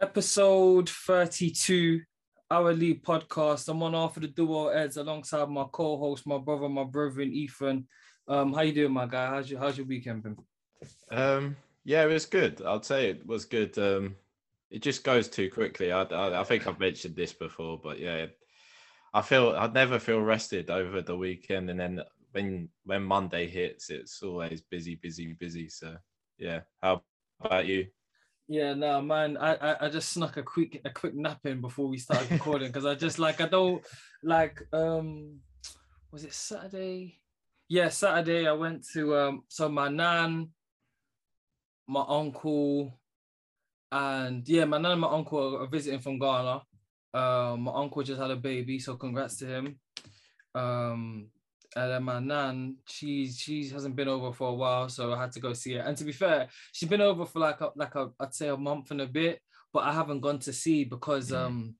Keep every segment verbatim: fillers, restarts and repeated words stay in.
Episode thirty-two, Our League Podcast. I'm on after the duo Eds alongside my co-host, my brother, my brethren, Ethan. Um, how you doing, my guy? How's your how's your weekend been? Um, yeah, it was good. I'd say it was good. Um, it just goes too quickly. I, I I think I've mentioned this before, but yeah, I feel I'd never feel rested over the weekend, and then when when Monday hits, it's always busy, busy, busy. So yeah, how about you? Yeah, no, man, I, I, I just snuck a quick a quick nap in before we started recording because I just like I don't like um was it Saturday? Yeah, Saturday I went to um so my nan, my uncle, and yeah, my nan and my uncle are visiting from Ghana. Uh, my uncle just had a baby, so congrats to him. Um And then my nan, she, she hasn't been over for a while, so I had to go see her. And to be fair, she's been over for like, a, like a, I'd say a month and a bit, but I haven't gone to see because um,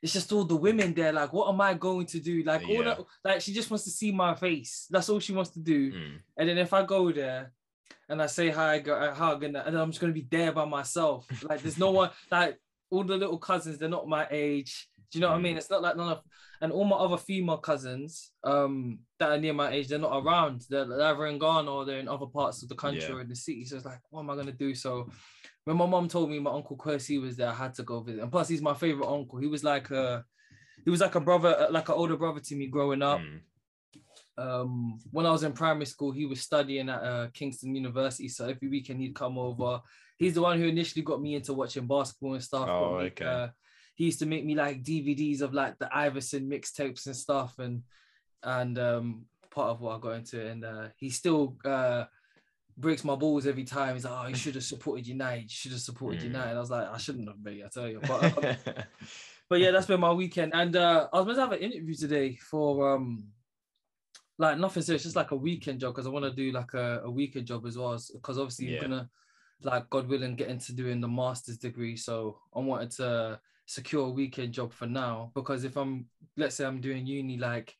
it's just all the women there. Like, what am I going to do? Like, yeah. all that, like she just wants to see my face. That's all she wants to do. Mm. And then if I go there and I say hi, I hug, and, and I'm just going to be there by myself. Like, there's no one, like all the little cousins, they're not my age. Do you know what I mean? It's not like none of, and all my other female cousins um, that are near my age, they're not around. They're, they're either in Ghana or they're in other parts of the country yeah. or in the city. So it's like, what am I going to do? So when my mom told me my uncle Quincy was there, I had to go visit. And plus, he's my favorite uncle. He was like a, he was like a brother, like an older brother to me growing up. Mm. Um, when I was in primary school, he was studying at uh, Kingston University. So every weekend he'd come over. He's the one who initially got me into watching basketball and stuff. Oh, me, okay. Uh, He used to make me like D V Ds of like the Iverson mixtapes and stuff, and and um, part of what I got into. And uh, he still uh, breaks my balls every time. He's like, "Oh, you should have supported United. You should have supported mm. United." I was like, "I shouldn't have, mate. I tell you." But, um, but yeah, that's been my weekend. And uh, I was meant to have an interview today for um, like nothing serious, just like a weekend job because I want to do like a, a weekend job as well. Because obviously yeah. you're gonna, like, God willing, get into doing the master's degree. So I wanted to secure a weekend job for now, because if I'm, let's say I'm doing uni like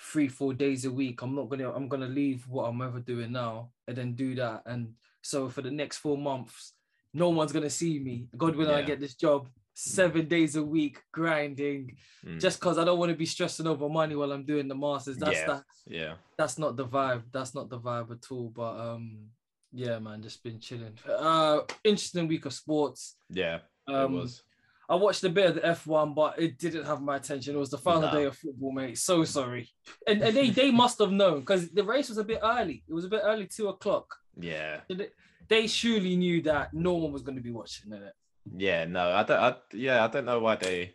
three, four days a week, I'm not gonna, I'm gonna leave what I'm ever doing now and then do that. And so for the next four months, no one's gonna see me. God willing, yeah. I get this job seven days a week grinding, mm. just because I don't want to be stressing over money while I'm doing the masters. That's yeah. that. Yeah. That's not the vibe. That's not the vibe at all. But um, yeah, man, just been chilling. Uh, interesting week of sports. Yeah, um, it was. I watched a bit of the F one, but it didn't have my attention. It was the final nah. day of football, mate. So sorry. And, and they, they must have known because the race was a bit early. It was a bit early, two o'clock. Yeah. They, they surely knew that no one was going to be watching it. Yeah, no, I don't. I, yeah, I don't know why they.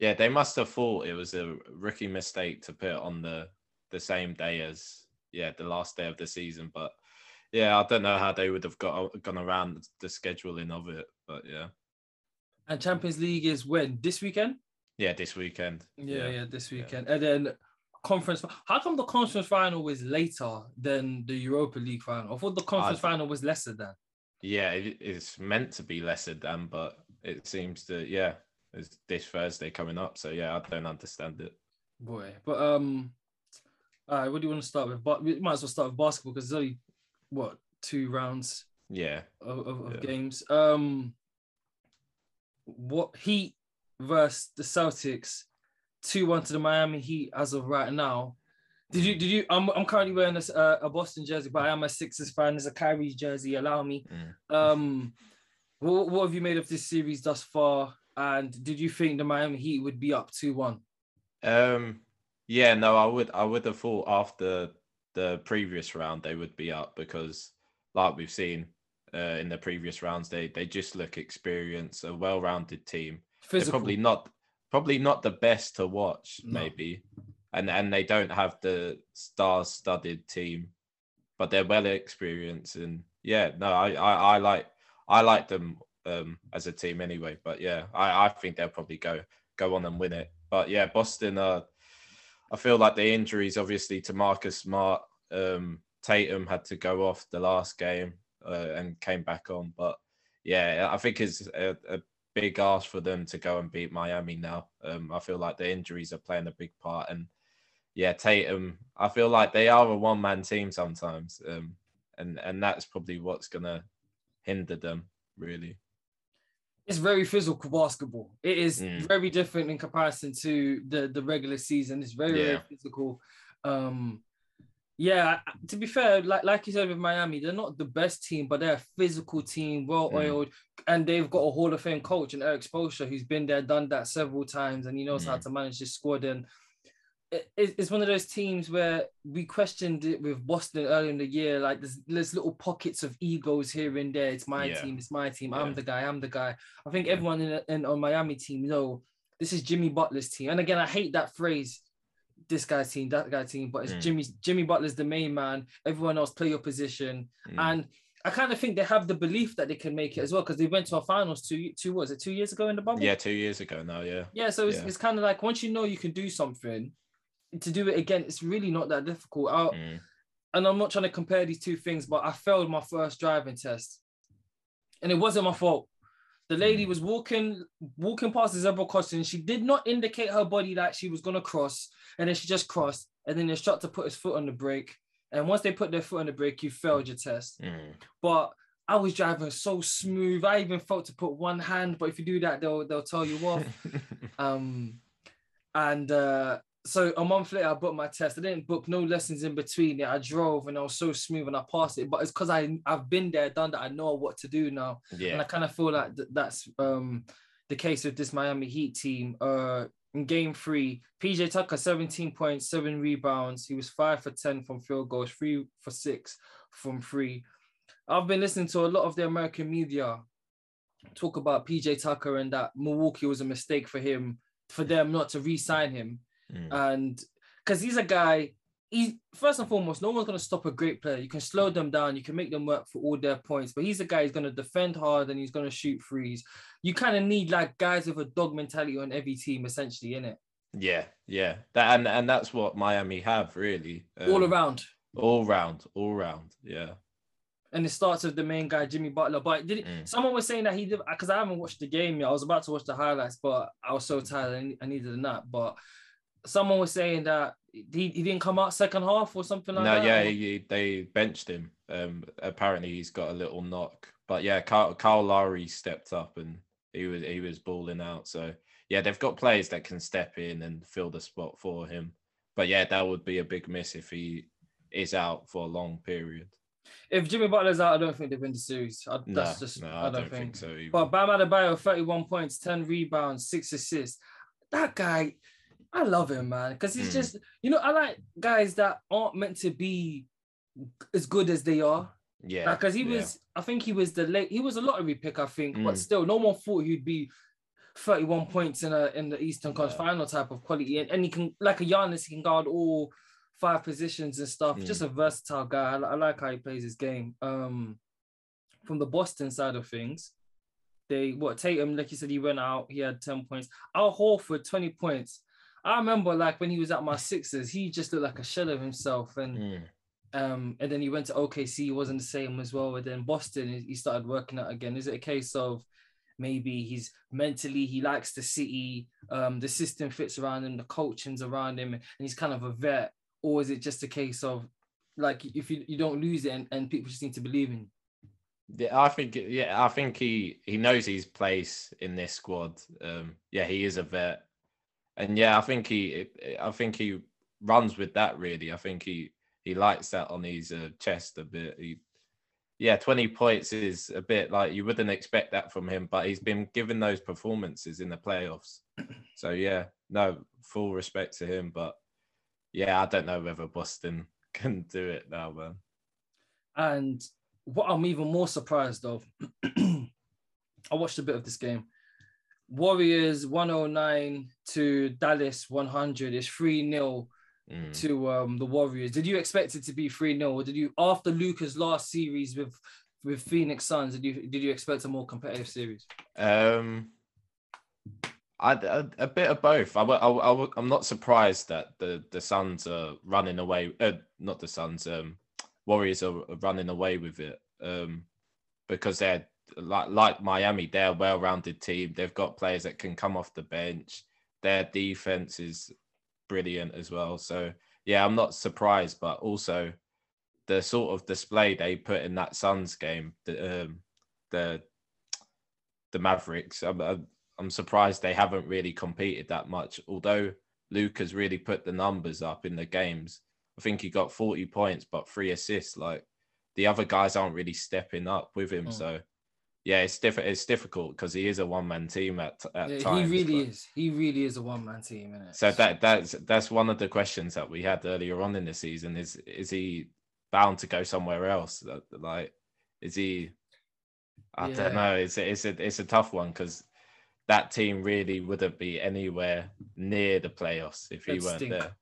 Yeah, they must have thought it was a rookie mistake to put it on the the same day as yeah the last day of the season. But yeah, I don't know how they would have got gone around the scheduling of it. But yeah. And Champions League is when? This weekend? Yeah, this weekend. Yeah, yeah, yeah this weekend. Yeah. And then conference. How come the conference final was later than the Europa League final? I thought the conference I, final was lesser than. Yeah, it, it's meant to be lesser than, but it seems to, yeah, it's this Thursday coming up. So, yeah, I don't understand it. Boy. But, um, all right, what do you want to start with? But we might as well start with basketball because there's only, what, two rounds yeah. of, of, of yeah. games. Um. What Heat versus the Celtics, two one to the Miami Heat as of right now. Did you? Did you? I'm I'm currently wearing a, uh, a Boston jersey, but I am a Sixers fan. It's a Kyrie jersey. Allow me. Mm. Um, what what have you made of this series thus far? And did you think the Miami Heat would be up two one? Um, yeah, no, I would. I would have thought after the previous round they would be up because, like we've seen. Uh, in the previous rounds, they they just look experienced, a well-rounded team. Physical. They're probably not probably not the best to watch, no. maybe, and and they don't have the star-studded team, but they're well experienced. And yeah, no, I I, I like I like them um, as a team anyway. But yeah, I, I think they'll probably go go on and win it. But yeah, Boston. Uh, I feel like the injuries, obviously, to Marcus Smart, um, Tatum had to go off the last game. Uh, and came back on, but yeah, I think it's a, a big ask for them to go and beat Miami now. Um, I feel like the injuries are playing a big part, and yeah, Tatum. I feel like they are a one-man team sometimes, um, and and that's probably what's gonna hinder them really. It's very physical basketball. It is mm. very different in comparison to the, the regular season. It's very, yeah. very physical. Um, yeah, to be fair, like, like you said with Miami, they're not the best team, but they're a physical team, well-oiled, mm. and they've got a Hall of Fame coach in Erik Spoelstra who's been there, done that several times, and he knows mm. how to manage his squad. And it, it's one of those teams where we questioned it with Boston earlier in the year. Like, there's, there's little pockets of egos here and there. It's my yeah. team, it's my team, yeah. I'm the guy, I'm the guy. I think everyone in, in on Miami team know this is Jimmy Butler's team. And again, I hate that phrase, this guy's team, that guy's team, but it's mm. Jimmy, Jimmy Butler's the main man. Everyone else play your position. Mm. And I kind of think they have the belief that they can make it as well, because they went to our finals two, two what was it, two years ago in the bubble? Yeah, two years ago now, yeah. Yeah, so it's, yeah. it's kind of like once you know you can do something, to do it again, it's really not that difficult. I'll, mm. And I'm not trying to compare these two things, but I failed my first driving test. And it wasn't my fault. The lady mm. was walking walking past the zebra crossing. She did not indicate her body that she was going to cross. And then she just crossed. And then the instructor put his foot on the brake. And once they put their foot on the brake, you failed your test. Mm. But I was driving so smooth. I even felt to put one hand. But if you do that, they'll, they'll tell you off. um, and... Uh, So a month later, I booked my test. I didn't book no lessons in between it. I drove and I was so smooth and I passed it. But it's because I I've been there, done that. I know what to do now, yeah. and I kind of feel like th- that's um the case with this Miami Heat team. Uh, in game three, P J Tucker seventeen points, seven rebounds. He was five for ten from field goals, three for six from three. I've been listening to a lot of the American media talk about P J Tucker and that Milwaukee was a mistake for him, for them not to re-sign him. Mm. And because he's a guy, he's first and foremost, no one's going to stop a great player. You can slow them down, you can make them work for all their points, but he's a guy who's going to defend hard and he's going to shoot threes. You kind of need like guys with a dog mentality on every team, essentially, innit? Yeah, yeah. That and, and that's what Miami have, really. Um, all around. All round, all round, yeah. And it starts with the main guy, Jimmy Butler. But did it, mm. someone was saying that he did, because I haven't watched the game yet. I was about to watch the highlights, but I was so tired, I needed a nap. But someone was saying that he, he didn't come out second half or something like no, that. No, yeah, he, they benched him. Um, apparently he's got a little knock, but yeah, Kyle, Kyle Lowry stepped up and he was he was balling out. So yeah, they've got players that can step in and fill the spot for him. But yeah, that would be a big miss if he is out for a long period. If Jimmy Butler's out, I don't think they win the series. I, no, that's just no, I, I don't, don't think. think so. Either. But Bam Adebayo, thirty-one points, ten rebounds, six assists. That guy. I love him, man, because he's mm. just, you know, I like guys that aren't meant to be as good as they are. Yeah. Because like, he was, yeah. I think he was the late, he was a lottery pick, I think, mm. but still, no one thought he'd be thirty-one points in a in the Eastern Conference yeah. final type of quality. And, and he can, like a Giannis, he can guard all five positions and stuff. Mm. Just a versatile guy. I, I like how he plays his game. Um, from the Boston side of things, they, what, Tatum, like you said, he went out, he had ten points. Al Horford, twenty points. I remember, like, when he was at my Sixers, he just looked like a shell of himself. And mm. um, and then he went to O K C. He wasn't the same as well. And then Boston, he started working out again. Is it a case of maybe he's mentally, he likes the city, um, the system fits around him, the coaching's around him, and he's kind of a vet? Or is it just a case of, like, if you, you don't lose it and, and people just need to believe in you? Yeah, I think yeah, I think he, he knows his place in this squad. Um, yeah, he is a vet. And yeah, I think he, I think he runs with that. Really, I think he, he likes that on his uh, chest a bit. He, yeah, twenty points is a bit like you wouldn't expect that from him, but he's been given those performances in the playoffs. So yeah, no, full respect to him. But yeah, I don't know whether Boston can do it now, man. And what I'm even more surprised of, I watched a bit of this game. Warriors one oh nine to Dallas one hundred. It's three nil mm. to um, the Warriors. Did you expect it to be three nil? Or did you, after Luka's last series with with Phoenix Suns, did you did you expect a more competitive series? Um, I, a, a bit of both. I, I, I, I'm not surprised that the, the Suns are running away. Uh, not the Suns. Um, Warriors are running away with it. Um, because they're Like like Miami, they're a well-rounded team. They've got players that can come off the bench. Their defense is brilliant as well. So yeah, I'm not surprised, but also the sort of display they put in that Suns game, the um, the the Mavericks. I'm, I'm surprised they haven't really competed that much. Although Luka's really put the numbers up in the games. I think he got forty points, but three assists. Like, the other guys aren't really stepping up with him. Oh. So, yeah, it's diff- It's difficult because he is a one-man team at, at yeah, times. He really but... is. He really is a one-man team, isn't it? So that that's that's one of the questions that we had earlier on in the season. Is is he bound to go somewhere else? Like, is he? I yeah. don't know. It's a, it's a it's a tough one because that team really wouldn't be anywhere near the playoffs if That'd he weren't stink. there.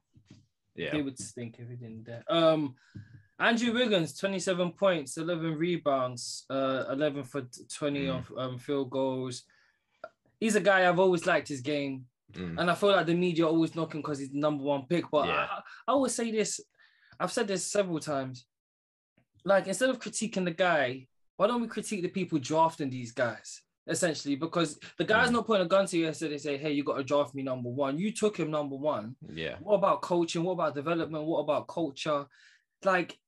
Yeah, they would stink if he didn't there. Um, Andrew Wiggins, twenty-seven points, eleven rebounds, uh, eleven for twenty mm. of um, field goals. He's a guy I've always liked his game, mm. and I feel like the media always knock him because he's the number one pick. But yeah. I, I always say this, I've said this several times. Like, instead of critiquing the guy, why don't we critique the people drafting these guys? Essentially, because the guy's mm. not putting a gun to you yesterday and say, hey, you got to draft me number one. You took him number one. Yeah. What about coaching? What about development? What about culture? Like,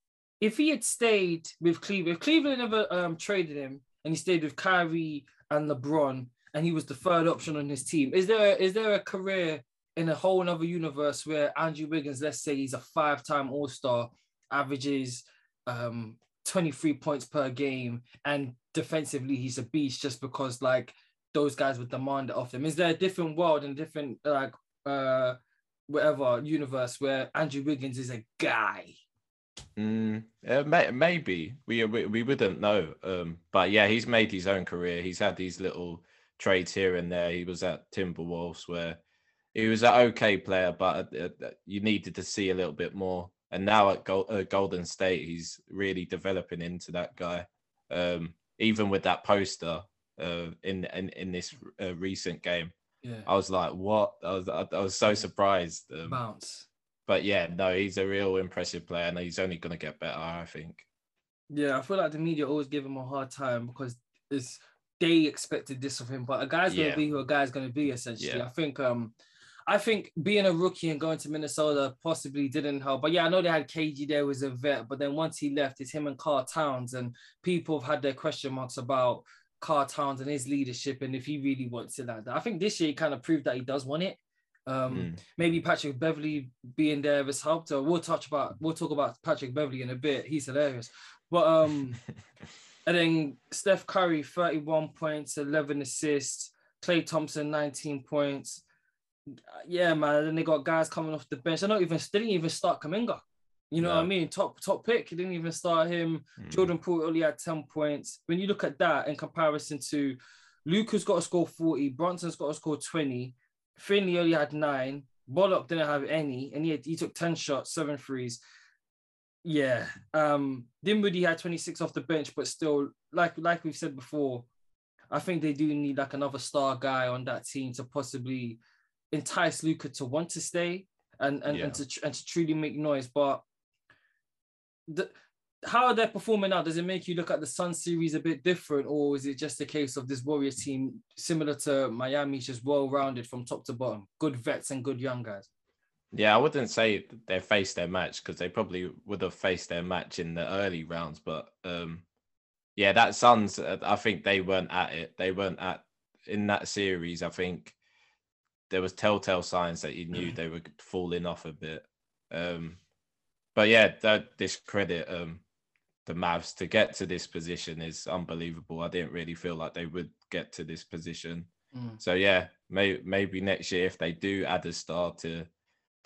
if he had stayed with Cleveland, if Cleveland never um, traded him and he stayed with Kyrie and LeBron and he was the third option on his team, is there, is there a career in a whole other universe where Andrew Wiggins, let's say he's a five-time All-Star, averages um, twenty-three points per game and defensively he's a beast just because like those guys would demand it of them? Is there a different world and different like uh whatever universe where Andrew Wiggins is a guy? Mm, uh, may- maybe we, we we wouldn't know, um but yeah, he's made his own career. He's had these little trades here and there. He was at Timberwolves where he was an okay player, but uh, you needed to see a little bit more. And now at Go- uh, Golden State, he's really developing into that guy. Um, even with that poster uh, in, in in this uh, recent game, yeah. I was like, "What?" I was I, I was so surprised. Um, Bounce. But yeah, no, he's a real impressive player, and he's only going to get better, I think. Yeah, I feel like the media always give him a hard time because it's they expected this of him, but a guy's going to yeah. be who a guy's going to be. Essentially, yeah. I think. Um, I think being a rookie and going to Minnesota possibly didn't help. But yeah, I know they had K G there as a vet, but then once he left, it's him and Karl Towns, and people have had their question marks about Karl Towns and his leadership and if he really wants it like that. I think this year he kind of proved that he does want it. Um, mm. Maybe Patrick Beverley being there has helped. Or we'll touch about we'll talk about Patrick Beverley in a bit. He's hilarious. But um, and then Steph Curry, thirty-one points, eleven assists. Klay Thompson, nineteen points. Yeah, man. Then they got guys coming off the bench. They're not even, they didn't even start Kaminga. You know no. what I mean? Top top pick. They didn't even start him. Mm. Jordan Poole only had ten points. When you look at that in comparison to Luka's got to score forty, Brunson's got to score twenty, Finley only had nine, Bullock didn't have any, and he, had, he took ten shots, seven threes. Yeah. Um, then Moody had twenty-six off the bench, but still, like like we've said before, I think they do need like another star guy on that team to possibly entice Luka to want to stay and and, yeah. and to and to truly make noise. But the, how they're performing now, does it make you look at the Sun series a bit different, or is it just a case of this Warriors team similar to Miami, just well-rounded from top to bottom, good vets and good young guys? Yeah, I wouldn't say they faced their match because they probably would have faced their match in the early rounds. But um, yeah, that Suns, I think they weren't at it. They weren't at in that series, I think. There was telltale signs that you knew they were falling off a bit. Um, but yeah, that discredit um, the Mavs to get to this position is unbelievable. I didn't really feel like they would get to this position. Mm. So yeah, may, maybe next year if they do add a star to,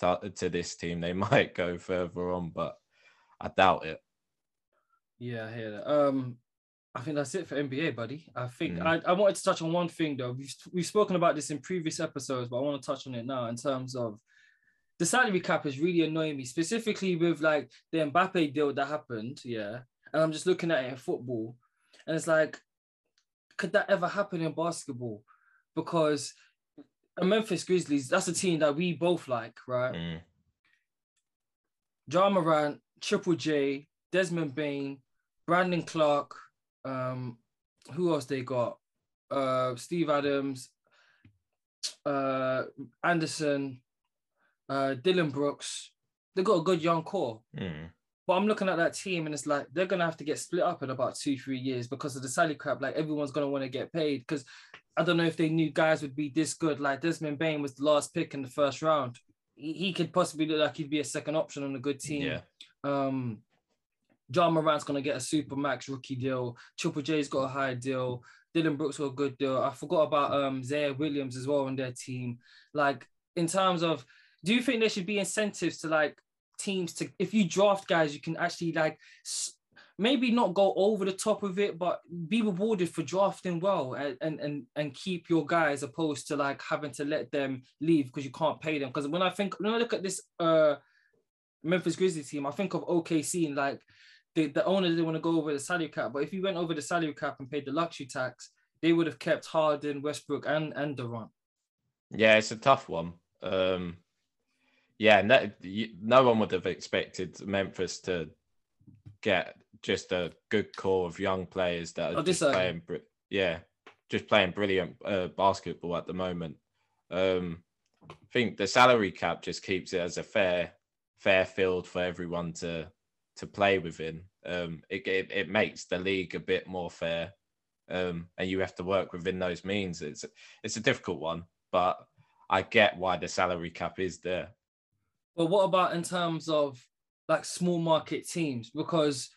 to to this team, they might go further on, but I doubt it. Yeah, I hear that. Um... I think that's it for N B A, buddy. I think mm. I, I wanted to touch on one thing, though. We've, we've spoken about this in previous episodes, but I want to touch on it now in terms of the salary cap is really annoying me, specifically with, like, the Mbappe deal that happened, yeah, and I'm just looking at it in football, and it's like, could that ever happen in basketball? Because the Memphis Grizzlies, that's a team that we both like, right? Mm. Ja Morant, Triple J, Desmond Bain, Brandon Clark, Um, who else they got? Uh, Steve Adams, uh, Anderson, uh, Dylan Brooks. They got a good young core. Mm. But I'm looking at that team and it's like, they're going to have to get split up in about two, three years because of the salary cap. Like, everyone's going to want to get paid because I don't know if they knew guys would be this good. Like, Desmond Bain was the last pick in the first round. He, he could possibly look like he'd be a second option on a good team. Yeah. Um, Ja Morant's going to get a super max rookie deal. Triple J's got a high deal. Dylan Brooks got a good deal. I forgot about um, Zaire Williams as well on their team. Like, in terms of, do you think there should be incentives to, like, teams to, if you draft guys, you can actually, like, maybe not go over the top of it, but be rewarded for drafting well and and and, and keep your guys, opposed to, like, having to let them leave because you can't pay them. Because when I think, when I look at this uh, Memphis Grizzlies team, I think of O K C and, like, the, the owner didn't want to go over the salary cap, but if you went over the salary cap and paid the luxury tax, they would have kept Harden, Westbrook, and, and Durant. Yeah, it's a tough one. Um... Yeah, no, no one would have expected Memphis to get just a good core of young players that are oh, just playing, yeah, just playing brilliant uh, basketball at the moment. Um, I think the salary cap just keeps it as a fair, fair field for everyone to to play within. Um, it, it it makes the league a bit more fair, um, and you have to work within those means. It's it's a difficult one, but I get why the salary cap is there. But what about in terms of, like, small market teams? Because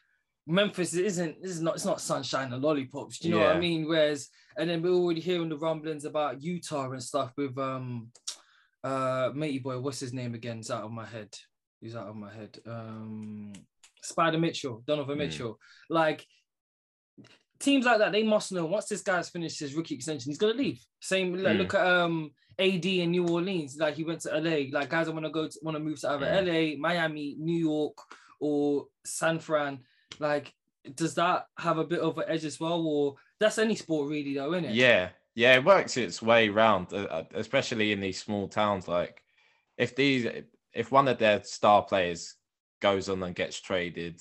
Memphis isn't, it's not, it's not sunshine and lollipops. Do you know yeah. what I mean? Whereas, and then we're already hearing the rumblings about Utah and stuff with um, uh, matey boy. What's his name again? It's out of my head. He's out of my head. Um, Spider Mitchell, Donovan mm. Mitchell. Like, teams like that, they must know once this guy's finished his rookie extension, he's gonna leave. Same. Like, mm. Look at um. A D in New Orleans, like, he went to L A. Like, guys, I want to go, want to move to either yeah. L A, Miami, New York, or San Fran. Like, does that have a bit of an edge as well? Or that's any sport, really, though, isn't it? Yeah, yeah, it works its way round, especially in these small towns. Like, if these, if one of their star players goes on and gets traded,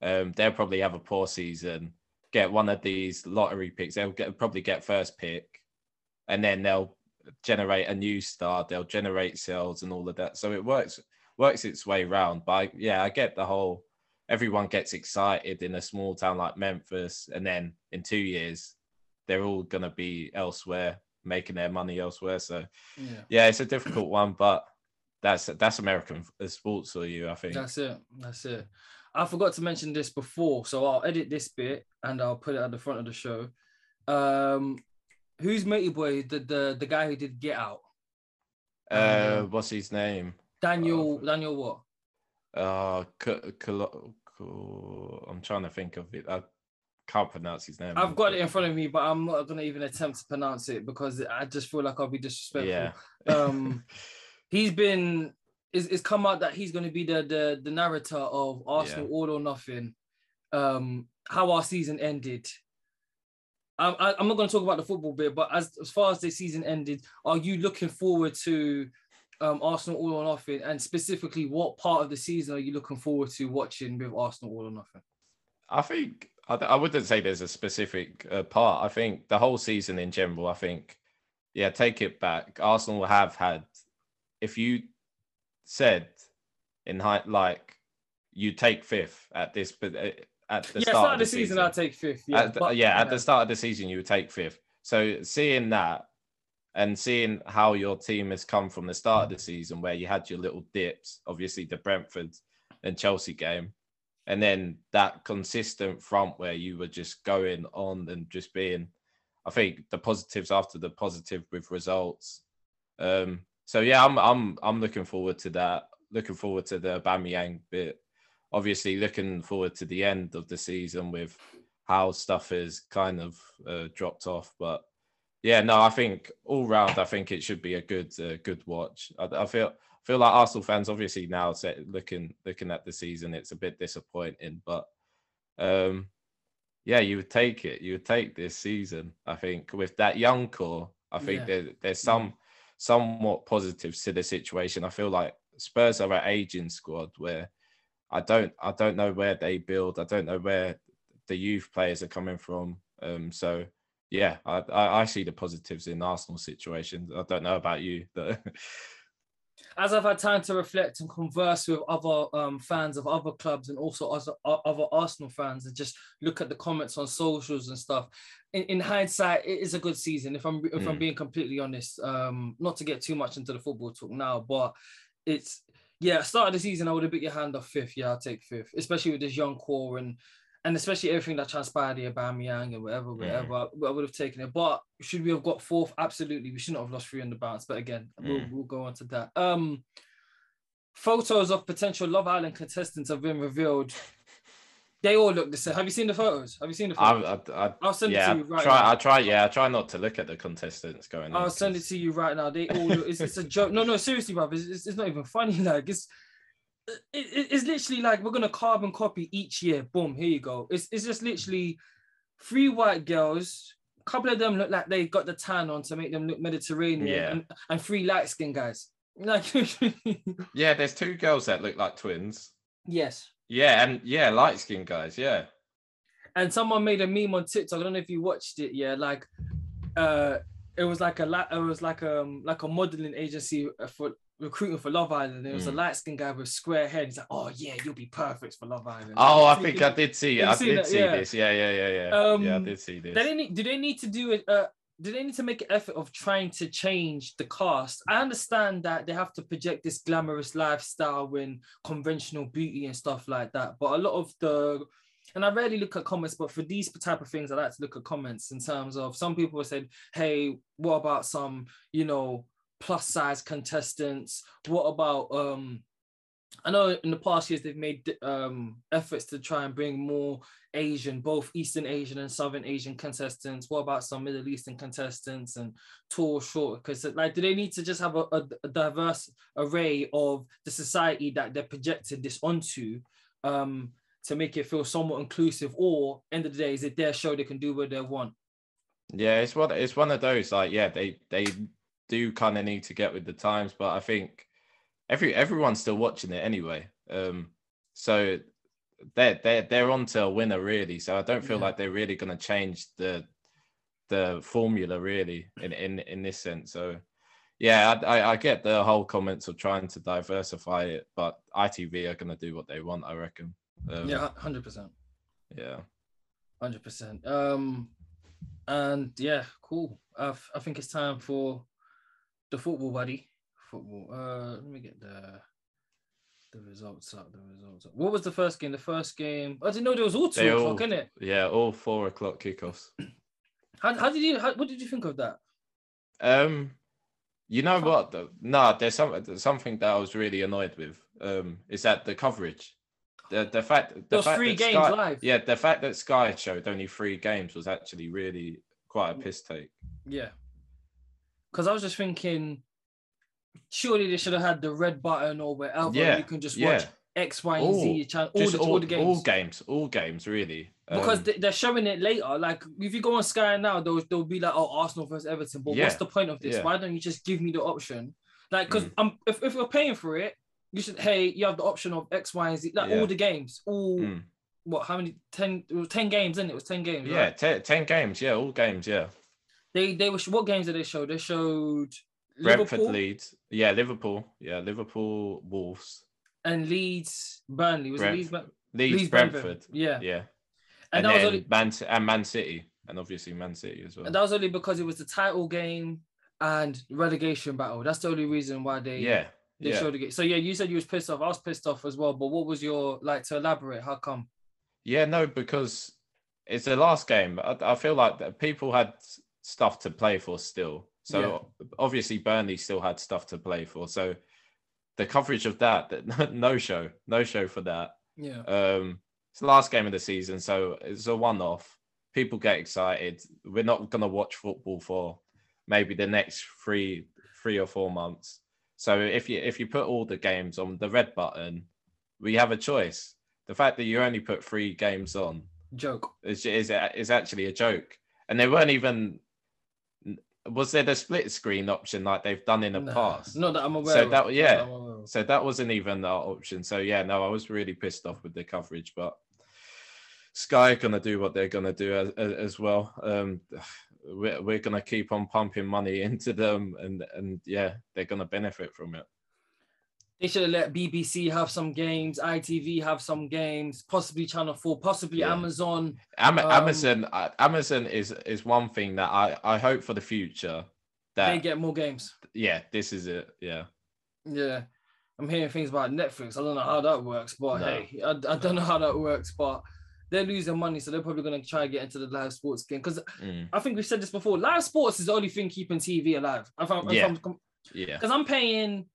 um, they'll probably have a poor season. Get one of these lottery picks. They'll get, probably get first pick, and then they'll generate a new star, they'll generate sales and all of that. So it works works its way round. But I, yeah, I get the whole, everyone gets excited in a small town like Memphis, and then in two years, they're all going to be elsewhere, making their money elsewhere. So yeah, yeah it's a difficult one, but that's that's American sports for you, I think. That's it. That's it. I forgot to mention this before, so I'll edit this bit and I'll put it at the front of the show. Um, Who's matey boy? The, the the guy who did Get Out. Uh, um, what's his name? Daniel. Uh, Daniel what? Uh, K- K- K- I'm trying to think of it. I can't pronounce his name. I've got it in front of me, but I'm not gonna even attempt to pronounce it because I just feel like I'll be disrespectful. Yeah. um, he's been. It's, it's come out that he's gonna be the the, the narrator of Arsenal yeah. All or Nothing. Um, how our season ended. I, I'm not going to talk about the football bit, but as, as far as the season ended, are you looking forward to um, Arsenal All or Nothing? And specifically, what part of the season are you looking forward to watching with Arsenal All or Nothing? I think, I, I wouldn't say there's a specific uh, part. I think the whole season in general, I think, yeah, take it back. Arsenal have had, if you said, in high, like, you take fifth at this, but uh, At the yeah, start, start of the season, season I'll take fifth. Yeah, at the, but, yeah, yeah, at the start of the season, you would take fifth. So seeing that and seeing how your team has come from the start of the season where you had your little dips, obviously the Brentford and Chelsea game, and then that consistent front where you were just going on and just being, I think, the positives after the positive with results. Um, so, yeah, I'm I'm I'm looking forward to that, looking forward to the Aubameyang bit. Obviously, looking forward to the end of the season with how stuff has kind of uh, dropped off. But yeah, no, I think all round, I think it should be a good, uh, good watch. I, I feel feel like Arsenal fans, obviously now looking looking at the season, it's a bit disappointing. But um, yeah, you would take it. You would take this season. I think with that young core, I think yeah. there, there's some yeah. somewhat positives to the situation. I feel like Spurs are an aging squad where. I don't I don't know where they build. I don't know where the youth players are coming from. Um, so, yeah, I, I, I see the positives in Arsenal's situation. I don't know about you. But As I've had time to reflect and converse with other um, fans of other clubs and also other, other Arsenal fans and just look at the comments on socials and stuff, in, in hindsight, it is a good season, if I'm, if mm. I'm being completely honest. Um, not to get too much into the football talk now, but it's, yeah, start of the season, I would have bit your hand off fifth. Yeah, I'll take fifth, especially with this young core and and especially everything that transpired here, Aubameyang and whatever, whatever, mm. I would have taken it. But should we have got fourth? Absolutely. We shouldn't have lost three on the bounce. But again, mm. we'll, we'll go on to that. Um, photos of potential Love Island contestants have been revealed. They all look the same. Have you seen the photos? Have you seen the photos? I, I, I, I'll send yeah, it to you right try, now. I try, yeah, I try not to look at the contestants going on. I'll send it to you right now. They all look, it's, it's a joke. No, no, seriously, bruv. It's, it's, it's not even funny. Like, it's... It, it, it's literally like we're going to carbon copy each year. Boom, here you go. It's it's just literally three white girls. A couple of them look like they got the tan on to make them look Mediterranean. Yeah. And, and three light-skinned guys. Like, yeah, there's two girls that look like twins. Yes. Yeah, and yeah, light-skinned guys, yeah. And someone made a meme on TikTok. I don't know if you watched it, yeah. Like, uh, it was like a it was like um like a modeling agency for recruiting for Love Island. There was mm. a light-skinned guy with square head. He's like, "Oh yeah, you'll be perfect for Love Island." Oh, I think I did see it. I did see this. Yeah, yeah, yeah, yeah. Um, yeah, I did see this. They didn't, do they need to do it? Uh, do they need to make an effort of trying to change the cast? I understand that they have to project this glamorous lifestyle and conventional beauty and stuff like that, but a lot of the, and I rarely look at comments, but for these type of things, I like to look at comments in terms of some people said, "Hey, what about some, you know, plus size contestants? What about um I know in the past years they've made um efforts to try and bring more Asian, both Eastern Asian and Southern Asian contestants. What about some Middle Eastern contestants and tall, short?" Because like, do they need to just have a, a, a diverse array of the society that they're projected this onto um to make it feel somewhat inclusive? Or end of the day, is it their show? They can do what they want. Yeah, it's one it's one of those, like, yeah, they they do kind of need to get with the times, but I think every everyone's still watching it anyway. Um, so they're they're they're on to a winner really. So I don't feel yeah. like they're really gonna change the the formula really in, in, in this sense. So yeah, I, I I get the whole comments of trying to diversify it, but I T V are gonna do what they want, I reckon. Um, yeah, hundred percent. Yeah, hundred percent. Um, and yeah, cool. I I think it's time for the football buddy. Football. Uh, let me get the the results up. The results up. What was the first game? The first game. I didn't know there was all two they o'clock, all, innit? Yeah, all four o'clock kickoffs. How how did you? How, what did you think of that? Um, you know what? The, nah, there's some there's something that I was really annoyed with. Um, is that the coverage? The the fact the Those fact three that games Sky, live. Yeah, the fact that Sky showed only three games was actually really quite a piss take. Yeah. Because I was just thinking, surely they should have had the red button or whatever. Yeah, you can just watch yeah. X, Y, and all, Z channel. All, the, all, all the games. All games. All games, really. Because um, they're showing it later. Like, if you go on Sky now, they'll, they'll be like, oh, Arsenal versus Everton. But yeah. what's the point of this? Yeah. Why don't you just give me the option? Like, because mm. if, if you're paying for it, you should, hey, you have the option of X, Y, and Z. Like, yeah. all the games. All, mm. what, how many? ten, it was ten games, innit? It was ten games, Yeah, right? ten, ten games. Yeah, all games, yeah. They they were what games did they show? They showed Brentford, Liverpool? Leeds, yeah, Liverpool, yeah, Liverpool, Wolves, and Leeds, Burnley was Brent, it Leeds, Leeds, Leeds, Leeds Brentford. Brentford, yeah, yeah, and, and that was only Man and Man City, and obviously Man City as well. And that was only because it was the title game and relegation battle. That's the only reason why they yeah they yeah. showed the game. So yeah, you said you was pissed off. I was pissed off as well. But what was your like to elaborate? How come? Yeah, no, because it's the last game. I, I feel like that people had stuff to play for still. So yeah. obviously Burnley still had stuff to play for. So the coverage of that, that no show, no show for that. Yeah. Um, it's the last game of the season, so it's a one-off. People get excited. We're not going to watch football for maybe the next three, three or four months. So if you if you put all the games on the red button, we have a choice. The fact that you only put three games on joke is is is actually a joke, and they weren't even. Was there the split screen option like they've done in the nah, past? Not that I'm aware so of. That, yeah, that aware of. So that wasn't even that option. So yeah, no, I was really pissed off with the coverage, but Sky are going to do what they're going to do as, as well. Um, we're we're going to keep on pumping money into them and, and yeah, they're going to benefit from it. They should have let B B C have some games, I T V have some games, possibly Channel four, possibly yeah. Amazon. Am- um, Amazon Amazon is is one thing that I, I hope for the future. That they get more games. Yeah, this is it. Yeah. Yeah. I'm hearing things about Netflix. I don't know how that works, but no. hey, I, I don't know how that works, but they're losing money, so they're probably going to try and get into the live sports game. Because mm. I think we've said this before, live sports is the only thing keeping T V alive. If I'm, if yeah. I'm, yeah. Because I'm paying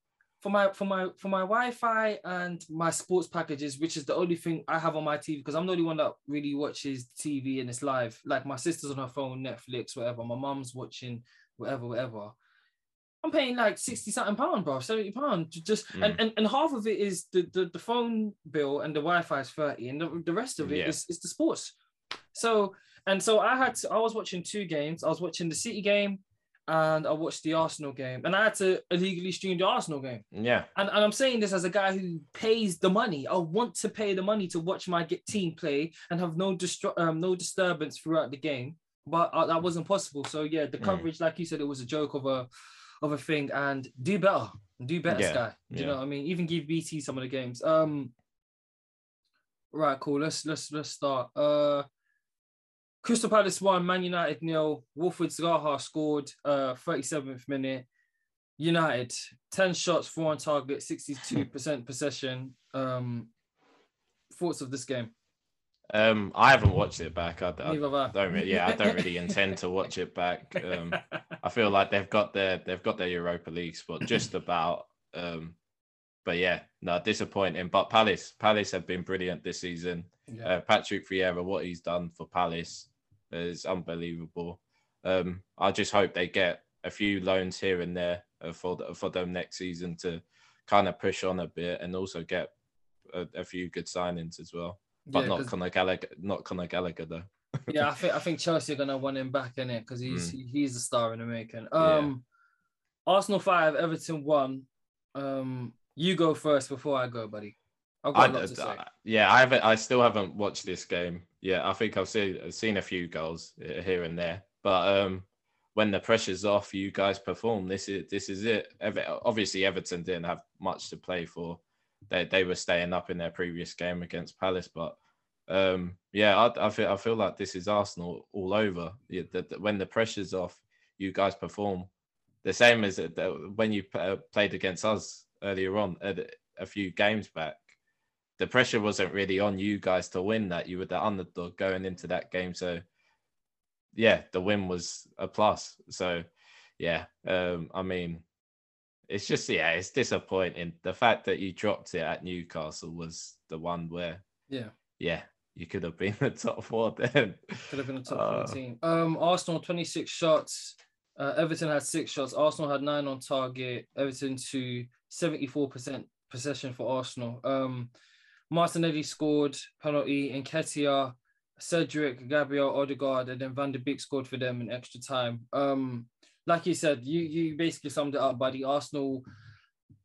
for my for my for my Wi-Fi and my sports packages, which is the only thing I have on my T V, because I'm the only one that really watches T V and it's live. Like my sister's on her phone, Netflix, whatever. My mum's watching whatever, whatever. I'm paying like sixty something pound, bro, seventy pound. Just mm. and, and and half of it is the, the, the phone bill and the Wi-Fi is thirty, and the, the rest of it yeah. is, is the sports. So and so I had to, I was watching two games. I was watching the City game. And I watched the Arsenal game, and I had to illegally stream the Arsenal game. Yeah. And, and I'm saying this as a guy who pays the money. I want to pay the money to watch my team play and have no distru- um, no disturbance throughout the game. But uh, that wasn't possible. So yeah, the coverage, mm. like you said, it was a joke of a of a thing. And do better, do better, yeah. Sky. Do yeah. you know what I mean? Even give B T some of the games. Um. Right, cool. Let's let's let's start. Uh. Crystal Palace won, Man United nil. Wilfried Zaha scored, uh, thirty-seventh minute. United, ten shots, four on target, sixty-two percent possession. Um, thoughts of this game? Um, I haven't watched it back. I, I, I. don't really, yeah, I don't really intend to watch it back. Um, I feel like they've got their they've got their Europa League spot just about. Um, but yeah, no, disappointing. But Palace, Palace have been brilliant this season. Yeah. Uh, Patrick Vieira, what he's done for Palace is unbelievable. Um, I just hope they get a few loans here and there uh, for the, for them next season to kind of push on a bit, and also get a, a few good signings as well. But yeah, not Conor Gallagher, not Conor Gallagher though. yeah, I think I think Chelsea are gonna want him back in it because he's mm. he's a star in the making. Um, yeah. Arsenal five, Everton one. Um, you go first before I go, buddy. I, I, yeah, I haven't. I still haven't watched this game. Yeah, I think I've seen I've seen a few goals here and there. But um, when the pressure's off, you guys perform. This is this is it. Ever, obviously, Everton didn't have much to play for. They they were staying up in their previous game against Palace. But um, yeah, I, I feel I feel like this is Arsenal all over. Yeah, the, the, when the pressure's off, you guys perform. The same as the, when you p- played against us earlier on, a, a few games back. The pressure wasn't really on you guys to win that. You were the underdog going into that game. So, yeah, the win was a plus. So, yeah, um, I mean, it's just, yeah, it's disappointing. The fact that you dropped it at Newcastle was the one where, yeah, yeah, you could have been the top four then. Could have been the top uh, four team. Um, Arsenal, twenty-six shots. Uh, Everton had six shots. Arsenal had nine on target. Everton to seventy-four percent possession for Arsenal. Um, Martinelli scored, penalty, Nketiah, Cedric, Gabriel, Odegaard, and then Van de Beek scored for them in extra time. Um, like you said, you you basically summed it up, buddy. Arsenal,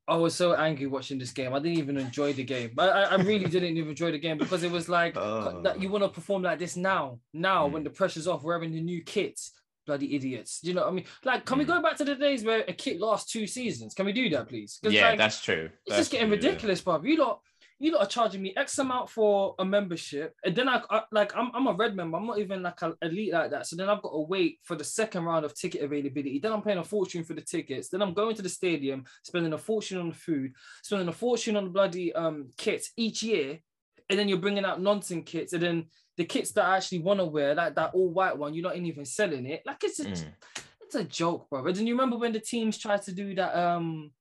I was so angry watching this game. I didn't even enjoy the game. I, I really didn't even enjoy the game because it was like, oh. you want to perform like this now, now mm. when the pressure's off, wearing the new kits. Bloody idiots. Do you know what I mean? Like, can mm. we go back to the days where a kit lasts two seasons? Can we do that, please? Yeah, like, that's true. It's that's just getting true, ridiculous, yeah. bruv. You lot... You lot are charging me X amount for a membership, and then I, I like I'm I'm a red member. I'm not even like an elite like that. So then I've got to wait for the second round of ticket availability. Then I'm paying a fortune for the tickets. Then I'm going to the stadium, spending a fortune on the food, spending a fortune on the bloody um kits each year, and then you're bringing out nonsense kits, and then the kits that I actually want to wear, like that all white one, you're not even selling it. Like it's a, mm. it's a joke, bro. And you remember when the teams tried to do that um.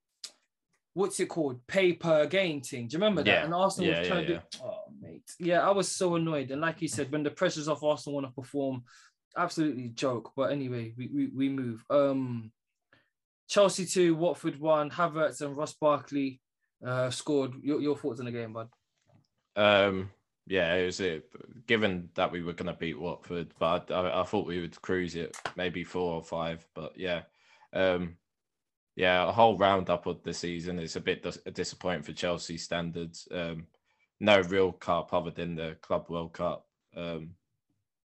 what's it called? Pay per game thing. Do you remember that? Yeah. And Arsenal yeah, was trying yeah, to do... Yeah. Oh, mate. Yeah, I was so annoyed. And like you said, when the pressure's off, Arsenal want to perform. Absolutely joke. But anyway, we we, we move. Um, Chelsea two, Watford one, Havertz and Ross Barkley uh, scored. Your, your thoughts on the game, bud? Um, yeah, it was it. Given that we were going to beat Watford, but I, I thought we would cruise it, maybe four or five. But yeah. Um, Yeah, a whole roundup of the season is a bit dis- disappointing for Chelsea standards. Um, no real cup other than the Club World Cup. Um,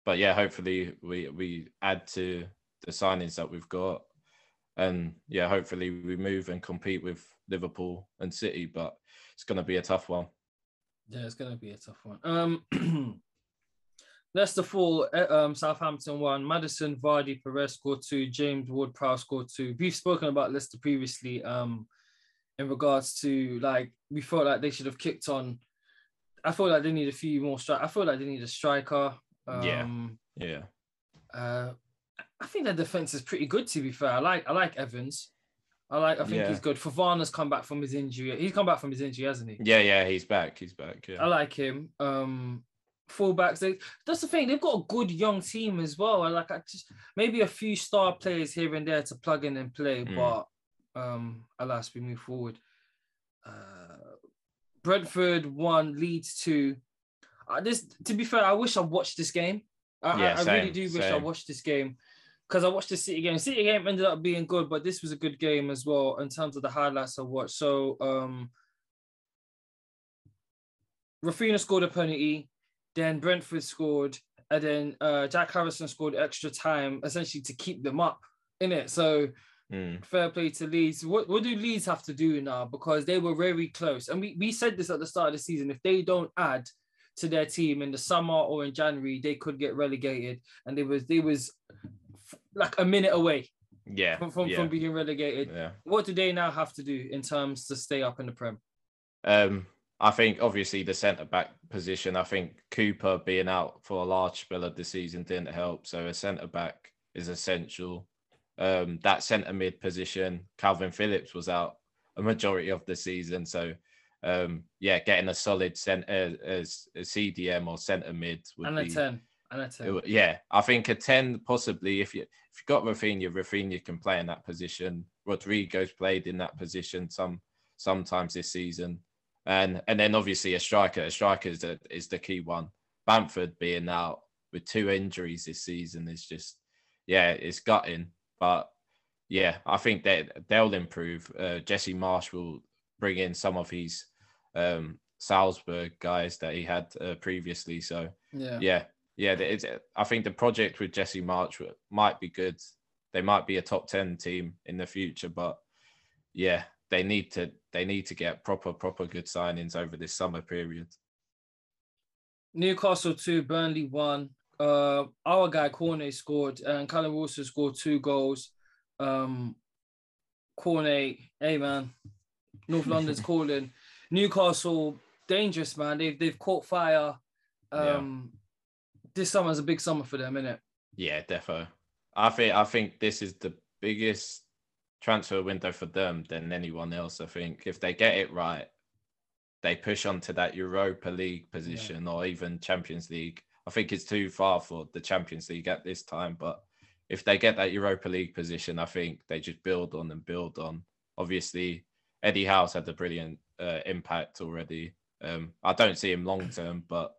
but yeah, hopefully we we add to the signings that we've got. And yeah, hopefully we move and compete with Liverpool and City, but it's going to be a tough one. Yeah, it's going to be a tough one. Um, Leicester four, um, Southampton one. Maddison, Vardy, Perez scored two. James Ward-Prowse scored two. We've spoken about Leicester previously um, in regards to, like, we felt like they should have kicked on. I feel like they need a few more strikers. I feel like they need a striker. Um, yeah, yeah. Uh, I think their defense is pretty good, to be fair. I like, I like Evans. I like. I think yeah. he's good. Favana's come back from his injury. He's come back from his injury, hasn't he? Yeah, yeah. He's back. He's back. Yeah. I like him. Um, fullbacks. They, that's the thing. They've got a good young team as well. I like. I just maybe a few star players here and there to plug in and play, mm. but um, alas, we move forward. Uh, Brentford one, Leeds two. Uh, this, to be fair, I wish I watched this game. I, yeah, I, I same, really do wish same. I watched this game, because I watched the City game. City game ended up being good, but this was a good game as well in terms of the highlights I watched. So, um, Raphinha scored a penalty, then Brentford scored, and then uh, Jack Harrison scored extra time, essentially to keep them up, innit? So, mm. fair play to Leeds. What, what do Leeds have to do now? Because they were very close. And we, we said this at the start of the season. If they don't add to their team in the summer or in January, they could get relegated. And they was, they was like a minute away yeah, from, from, yeah. from being relegated. Yeah. What do they now have to do in terms to stay up in the Prem? Um, I think, obviously, the centre-back position, I think Cooper being out for a large spell of the season didn't help. So a centre-back is essential. Um, that centre mid position, Calvin Phillips was out a majority of the season. So, um, yeah, getting a solid centre as a C D M or centre mid would and be, a ten, and a ten. It, yeah, I think a ten possibly. If you if you got Raphinha, Raphinha can play in that position. Rodrigo's played in that position some sometimes this season, and and then obviously a striker. A striker is the, is the key one. Bamford being out with two injuries this season is just, yeah, it's gutting. But yeah, I think that they'll improve. Uh, Jesse Marsh will bring in some of his um, Salzburg guys that he had uh, previously. So yeah, yeah, yeah it's, I think the project with Jesse Marsh might be good. They might be a top ten team in the future, but yeah, they need to they need to get proper proper good signings over this summer period. Newcastle two, Burnley one. Uh, our guy Cornet scored, and Callum Wilson scored two goals. Um, Cornet, hey man, North London's calling. Newcastle, dangerous man. They've they've caught fire. Um, yeah. This summer's a big summer for them, isn't it? Yeah, defo. I think I think this is the biggest transfer window for them than anyone else. I think if they get it right, they push onto that Europa League position yeah. or even Champions League. I think it's too far for the Champions League at this time, but if they get that Europa League position, I think they just build on and build on. Obviously, Eddie Howe's had a brilliant uh, impact already. Um, I don't see him long term, but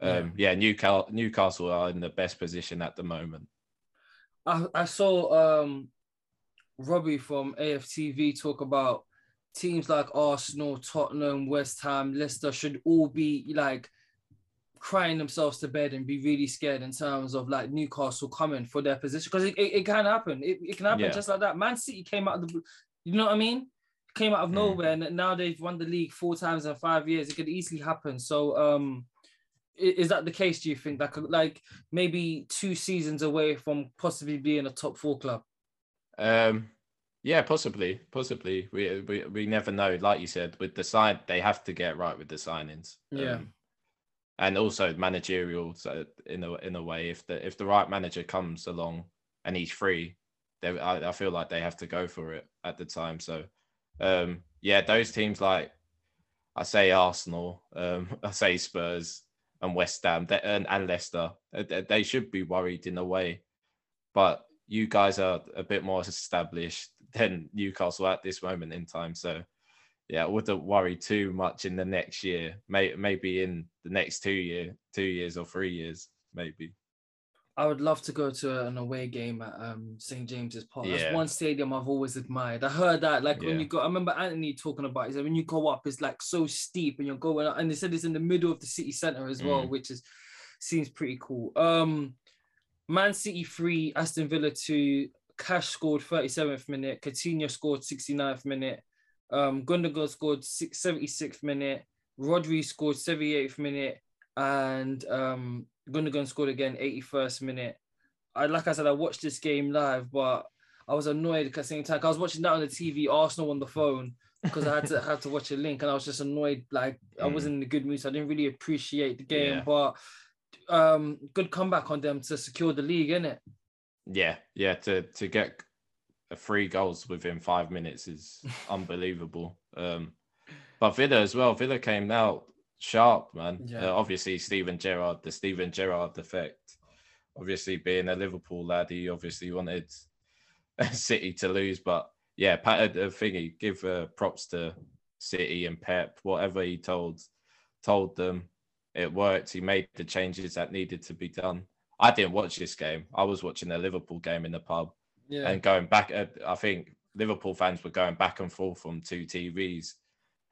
um, yeah, yeah Newcastle, Newcastle are in the best position at the moment. I, I saw um, Robbie from A F T V talk about teams like Arsenal, Tottenham, West Ham, Leicester should all be like crying themselves to bed and be really scared in terms of like Newcastle coming for their position, because it, it, it can happen. It, it can happen yeah. just like that. Man City came out of the, you know what I mean? Came out of nowhere mm. and now they've won the league four times in five years. It could easily happen. So um, is that the case, do you think? That could, like maybe two seasons away from possibly being a top four club? Um, yeah, possibly, possibly. We, we we never know. Like you said, with the sign, they have to get right with the signings. Yeah. Um, And also managerial, so in a in a way, if the if the right manager comes along and he's free, they I, I feel like they have to go for it at the time. So, um, yeah, those teams like I say Arsenal, um, I say Spurs and West Ham they, and, and Leicester, they, they should be worried in a way. But you guys are a bit more established than Newcastle at this moment in time, so. Yeah, I wouldn't worry too much in the next year. May, maybe in the next two year, two years or three years, maybe. I would love to go to an away game at um, Saint James's Park. Yeah. That's one stadium I've always admired. I heard that, like, yeah. when you go, I remember Anthony talking about it. He said, when you go up, it's, like, so steep and you're going up. And they said it's in the middle of the city centre as mm. well, which is seems pretty cool. Um, Man City three, Aston Villa two, Cash scored thirty-seventh minute. Coutinho scored sixty-ninth minute. Um, Gundogan scored seventy-sixth minute. Rodri scored seventy-eighth minute. And um, Gundogan scored again, eighty-first minute. I, like I said, I watched this game live, but I was annoyed because at the same time, I was watching that on the T V, Arsenal on the phone, because I had to had to watch a link, and I was just annoyed. Like, mm. I wasn't in a good mood, so I didn't really appreciate the game. Yeah. But um, good comeback on them to secure the league, innit? Yeah, yeah. To to get three goals within five minutes is unbelievable. Um, but Villa as well. Villa came out sharp, man. Yeah. Uh, obviously, Steven Gerrard, the Steven Gerrard effect. Obviously, being a Liverpool lad, he obviously wanted City to lose. But yeah, Pat, the thingy, give uh, props to City and Pep. Whatever he told told them, it worked. He made the changes that needed to be done. I didn't watch this game. I was watching the Liverpool game in the pub, yeah. and going back. Uh, I think Liverpool fans were going back and forth on two T Vs,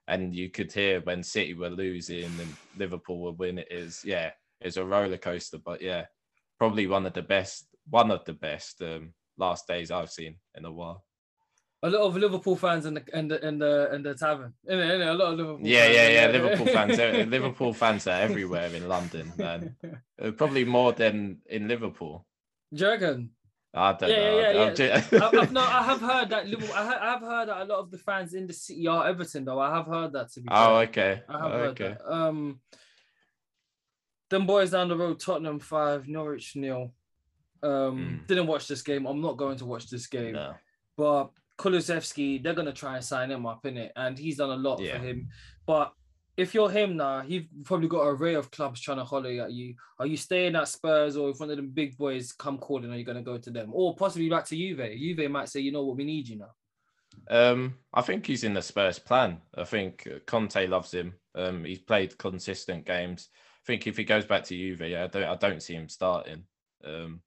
and you could hear when City were losing and Liverpool were winning. It is yeah, it's a roller coaster. But yeah. Probably one of the best, one of the best um, last days I've seen in a while. A lot of Liverpool fans in the in the in the, in the tavern. In the, in the, a lot of Liverpool. Yeah, fans. yeah, yeah. Liverpool fans. Liverpool fans are everywhere in London, man. Probably more than in Liverpool. Jurgen. I don't yeah, know. Yeah, yeah, just... I, I've, no, I have heard that Liverpool. I have, I have heard that a lot of the fans in the city are Everton, though. I have heard that to be. Oh, fair. okay. I have oh, heard okay. that. Um, Them boys down the road, Tottenham five, Norwich nil. Um, mm. Didn't watch this game. I'm not going to watch this game. No. But Kulusevski, they're going to try and sign him up, innit? And he's done a lot yeah. for him. But if you're him now, you've probably got an array of clubs trying to holler at you. Are you staying at Spurs, or if one of them big boys come calling, are you going to go to them? Or possibly back to Juve. Juve might say, you know what, we need you now. Um, I think he's in the Spurs plan. I think Conte loves him. Um, he's played consistent games. I think if he goes back to Juve, yeah, I don't, I don't see him starting. Um,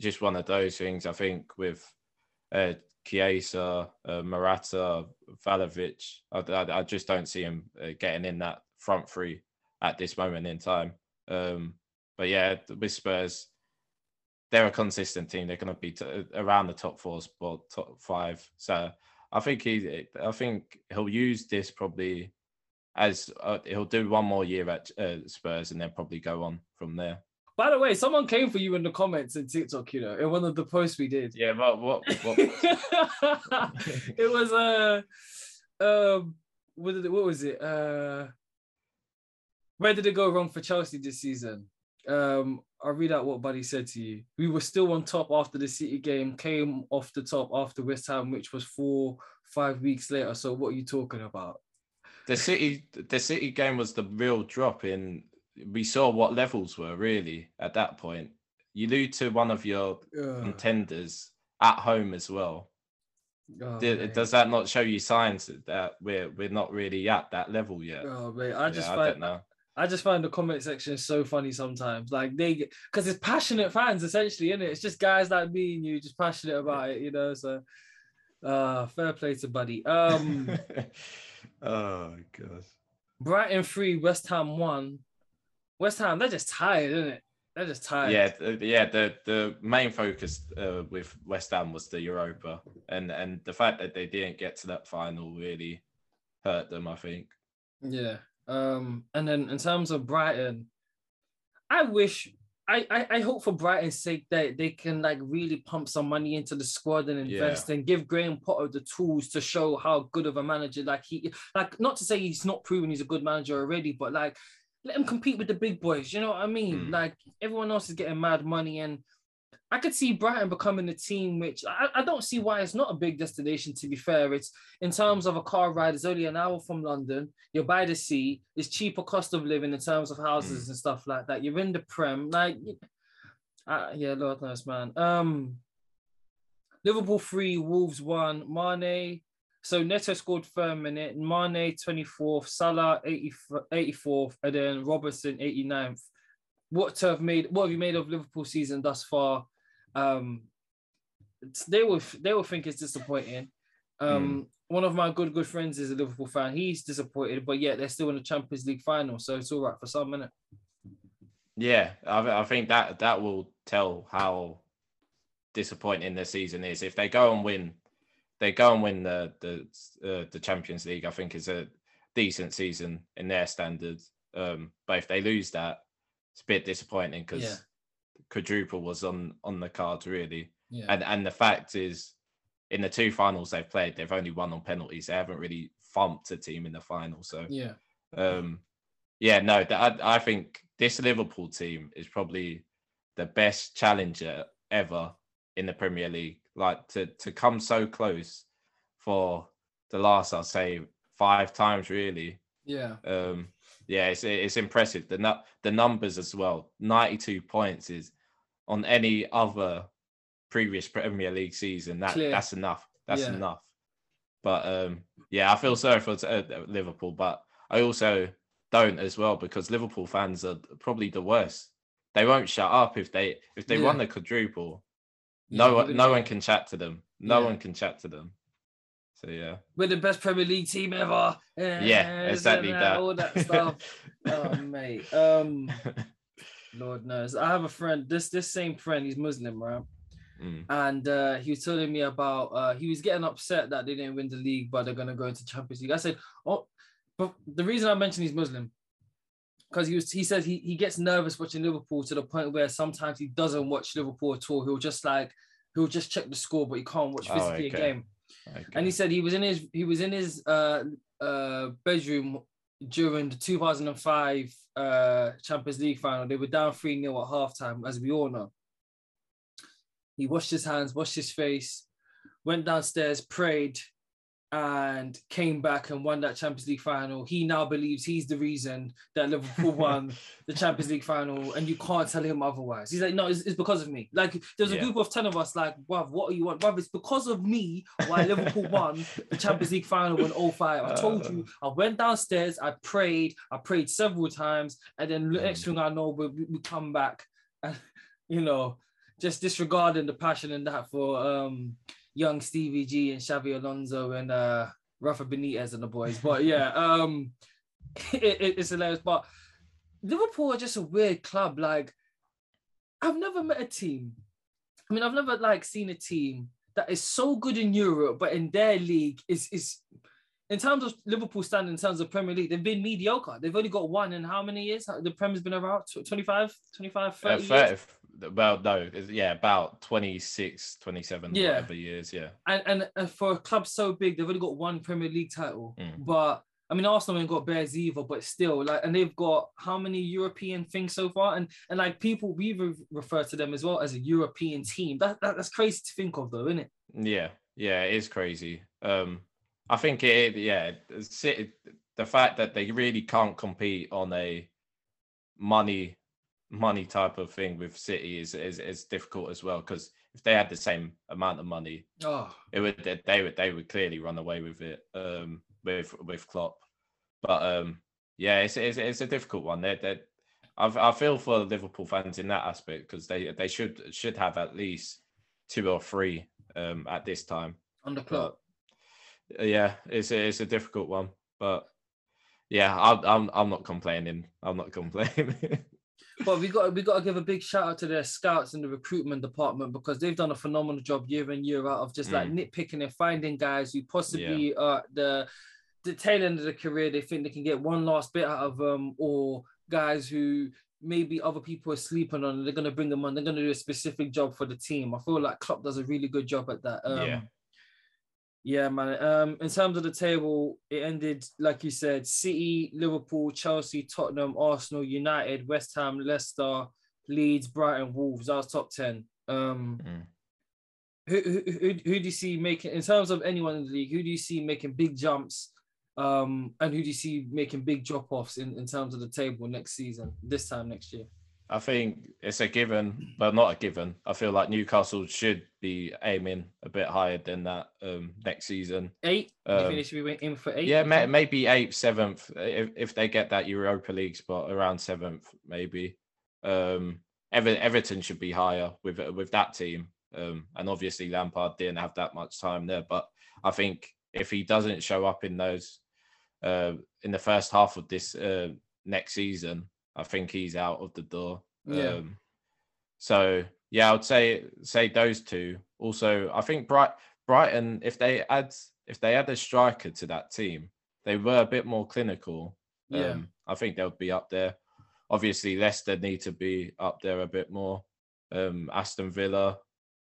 just one of those things. I think with uh, Chiesa, uh, Morata, Vlahovic, I, I, I just don't see him uh, getting in that front three at this moment in time. Um, but yeah, with Spurs, they're a consistent team. They're going to be t- around the top four spot, top five. So I think he, I think he'll use this probably. As uh, he'll do one more year at uh, Spurs and then probably go on from there. By the way, someone came for you in the comments in TikTok, you know, in one of the posts we did. Yeah, but what? what? It was uh, um, what did it, what was it? Uh, where did it go wrong for Chelsea this season? Um, I'll read out what Buddy said to you. We were still on top after the City game, came off the top after West Ham, which was four, five weeks later. So what are you talking about? The City, the City game was the real drop in. We saw what levels were really at that point. You lose to one of your Ugh. contenders at home as well. Oh, Do, does that not show you signs that we're we're not really at that level yet? Oh, mate, I just yeah, find, I don't know. I just find the comment section so funny sometimes. Like they, because it's passionate fans essentially, isn't it? It's just guys like me and you, just passionate about it, you know. So, uh, fair play to Buddy. Um. Oh, God. Brighton three, West Ham one. West Ham, they're just tired, isn't it? They're just tired. Yeah, the, yeah. The, the main focus uh, with West Ham was the Europa. And, and the fact that they didn't get to that final really hurt them, I think. Yeah. Um. And then in terms of Brighton, I wish... I, I, I hope for Brighton's sake that they can like really pump some money into the squad and invest yeah. and give Graham Potter the tools to show how good of a manager like he like not to say he's not proven he's a good manager already, but like let him compete with the big boys, you know what I mean? Mm. Like everyone else is getting mad money, and I could see Brighton becoming a team which I, I don't see why it's not a big destination, to be fair. It's in terms of a car ride, it's only an hour from London. You're by the sea. It's cheaper cost of living in terms of houses mm. and stuff like that. You're in the Prem. Like, uh, yeah, Lord knows, man. Um, Liverpool three, Wolves one, Mane. So Neto scored third minute. Mane twenty-fourth, Salah eighty-fourth, and then Robertson eighty-ninth. What to have made? What have you made of Liverpool season thus far? Um, they will they will think it's disappointing. Um, mm. One of my good good friends is a Liverpool fan. He's disappointed, but yet they're still in the Champions League final, so it's all right for some minute. Yeah, I, I think that that will tell how disappointing this season is. If they go and win, they go and win the the uh, the Champions League, I think is a decent season in their standards. Um, but if they lose that, it's a bit disappointing because yeah. quadruple was on on the cards really. Yeah. And and the fact is, in the two finals they've played, they've only won on penalties. They haven't really thumped a team in the final. So yeah, um, yeah, no, that, I, I think this Liverpool team is probably the best challenger ever in the Premier League. Like to to come so close for the last, I'll say five times really. Yeah. Um, yeah, it's it's impressive. The nu- the numbers as well. ninety-two points is on any other previous Premier League season. That Clear. that's enough. That's yeah. enough. But um, yeah, I feel sorry for uh, Liverpool, but I also don't as well because Liverpool fans are probably the worst. They won't shut up if they if they yeah. won the quadruple. No, yeah, no one can chat to them. No yeah. one can chat to them. So yeah, we're the best Premier League team ever. Yeah, yeah exactly that. All that stuff. Oh mate, um, Lord knows. I have a friend. This this same friend, he's Muslim, right? Mm. And uh, he was telling me about uh, he was getting upset that they didn't win the league, but they're gonna go into Champions League. I said, oh, but the reason I mentioned he's Muslim, because he was he says he he gets nervous watching Liverpool to the point where sometimes he doesn't watch Liverpool at all. He'll just like he'll just check the score, but he can't watch physically oh, okay. a game. Okay. And he said he was in his he was in his uh, uh, bedroom during the two thousand five uh, Champions League final. They were down three nil at halftime, as we all know. He washed his hands, washed his face, went downstairs, prayed, and came back and won that Champions League final. He now believes he's the reason that Liverpool won the Champions League final, and you can't tell him otherwise. He's like, no, it's, it's because of me. Like, there's a yeah. group of ten of us like, bruv, what do you want? Bruv, it's because of me why Liverpool won the Champions League final in oh five. I told you, I went downstairs, I prayed, I prayed several times, and then the next thing I know, we, we come back and, you know, just disregarding the passion and that for... um. young Stevie G and Xavi Alonso and uh, Rafa Benitez and the boys. But yeah, um, it, it, it's hilarious. But Liverpool are just a weird club. Like, I've never met a team. I mean, I've never like seen a team that is so good in Europe, but in their league is is in terms of Liverpool standing in terms of Premier League, they've been mediocre. They've only got one in how many years? The Prem has been around twenty-five, twenty-five, thirty uh, years? Well, no, yeah, about twenty-six, twenty-seven, yeah. whatever years, yeah. And, and and for a club so big, they've only got one Premier League title. Mm. But, I mean, Arsenal ain't got bears either, but still, like, and they've got how many European things so far? And, and like, people, we re- refer to them as well as a European team. That, that That's crazy to think of, though, isn't it? Yeah, yeah, it is crazy. Um, I think it, yeah, it, the fact that they really can't compete on a money... money type of thing with City is is, is difficult as well, because if they had the same amount of money, oh. it would they would they would clearly run away with it um, with with Klopp. But um, yeah, it's, it's it's a difficult one. They they I I feel for Liverpool fans in that aspect because they they should should have at least two or three um, at this time under Klopp. Yeah, it's it's a difficult one, but yeah, I, I'm I'm not complaining. I'm not complaining. But we got we got to give a big shout out to their scouts and the recruitment department because they've done a phenomenal job year in year out of just mm. like nitpicking and finding guys who possibly yeah. are the the tail end of the career. They think they can get one last bit out of them, or guys who maybe other people are sleeping on. And they're going to bring them on. They're going to do a specific job for the team. I feel like Klopp does a really good job at that. Um, yeah. Yeah, man. Um, in terms of the table, it ended, like you said, City, Liverpool, Chelsea, Tottenham, Arsenal, United, West Ham, Leicester, Leeds, Brighton, Wolves. That was top ten. Um, mm. who, who, who, who do you see making, in terms of anyone in the league, who do you see making big jumps um, and who do you see making big drop-offs in, in terms of the table next season, this time next year? I think it's a given, but not a given. I feel like Newcastle should be aiming a bit higher than that um, next season. Eight? Um, you think they should be aiming for eight? Yeah, may, maybe eighth, seventh. If, if they get that Europa League spot, around seventh, maybe. Um, Ever, Everton should be higher with with that team. Um, and obviously Lampard didn't have that much time there. But I think if he doesn't show up in those, uh, in the first half of this uh, next season, I think he's out of the door. Yeah. Um, so yeah, I would say say those two. Also, I think Bright, Brighton, if they add if they add a striker to that team, they were a bit more clinical. Yeah. Um, I think they'll be up there. Obviously, Leicester need to be up there a bit more. Um, Aston Villa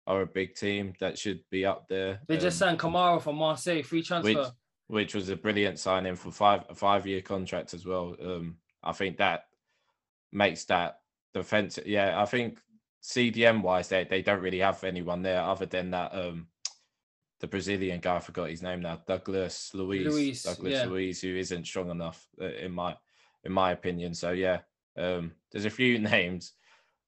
are a big team that should be up there. They um, just signed Kamara from Marseille, free transfer. Which, which was a brilliant signing for five a five-year contract as well. Um, I think that makes that defensive. Yeah, I think C D M-wise, they, they don't really have anyone there other than that um, the Brazilian guy, I forgot his name now, Douglas Luiz. Luiz Douglas yeah. Luiz, who isn't strong enough, in my in my opinion. So, yeah, um, there's a few names.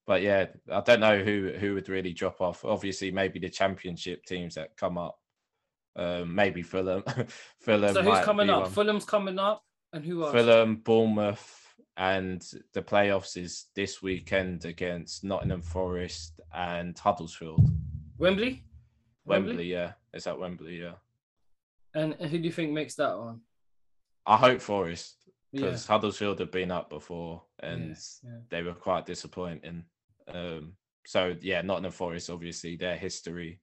But yeah, I don't know who, who would really drop off. Obviously, maybe the championship teams that come up. Um, maybe Fulham. Fulham. So who's coming up? One. Fulham's coming up, and who else? Fulham, Bournemouth, and the playoffs is this weekend against Nottingham Forest and Huddersfield. Wembley. Wembley, Wembley? yeah, it's at Wembley, yeah. And who do you think makes that one? I hope Forest, because yeah. Huddersfield have been up before, and yeah, yeah. they were quite disappointing. Um, so yeah, Nottingham Forest, obviously their history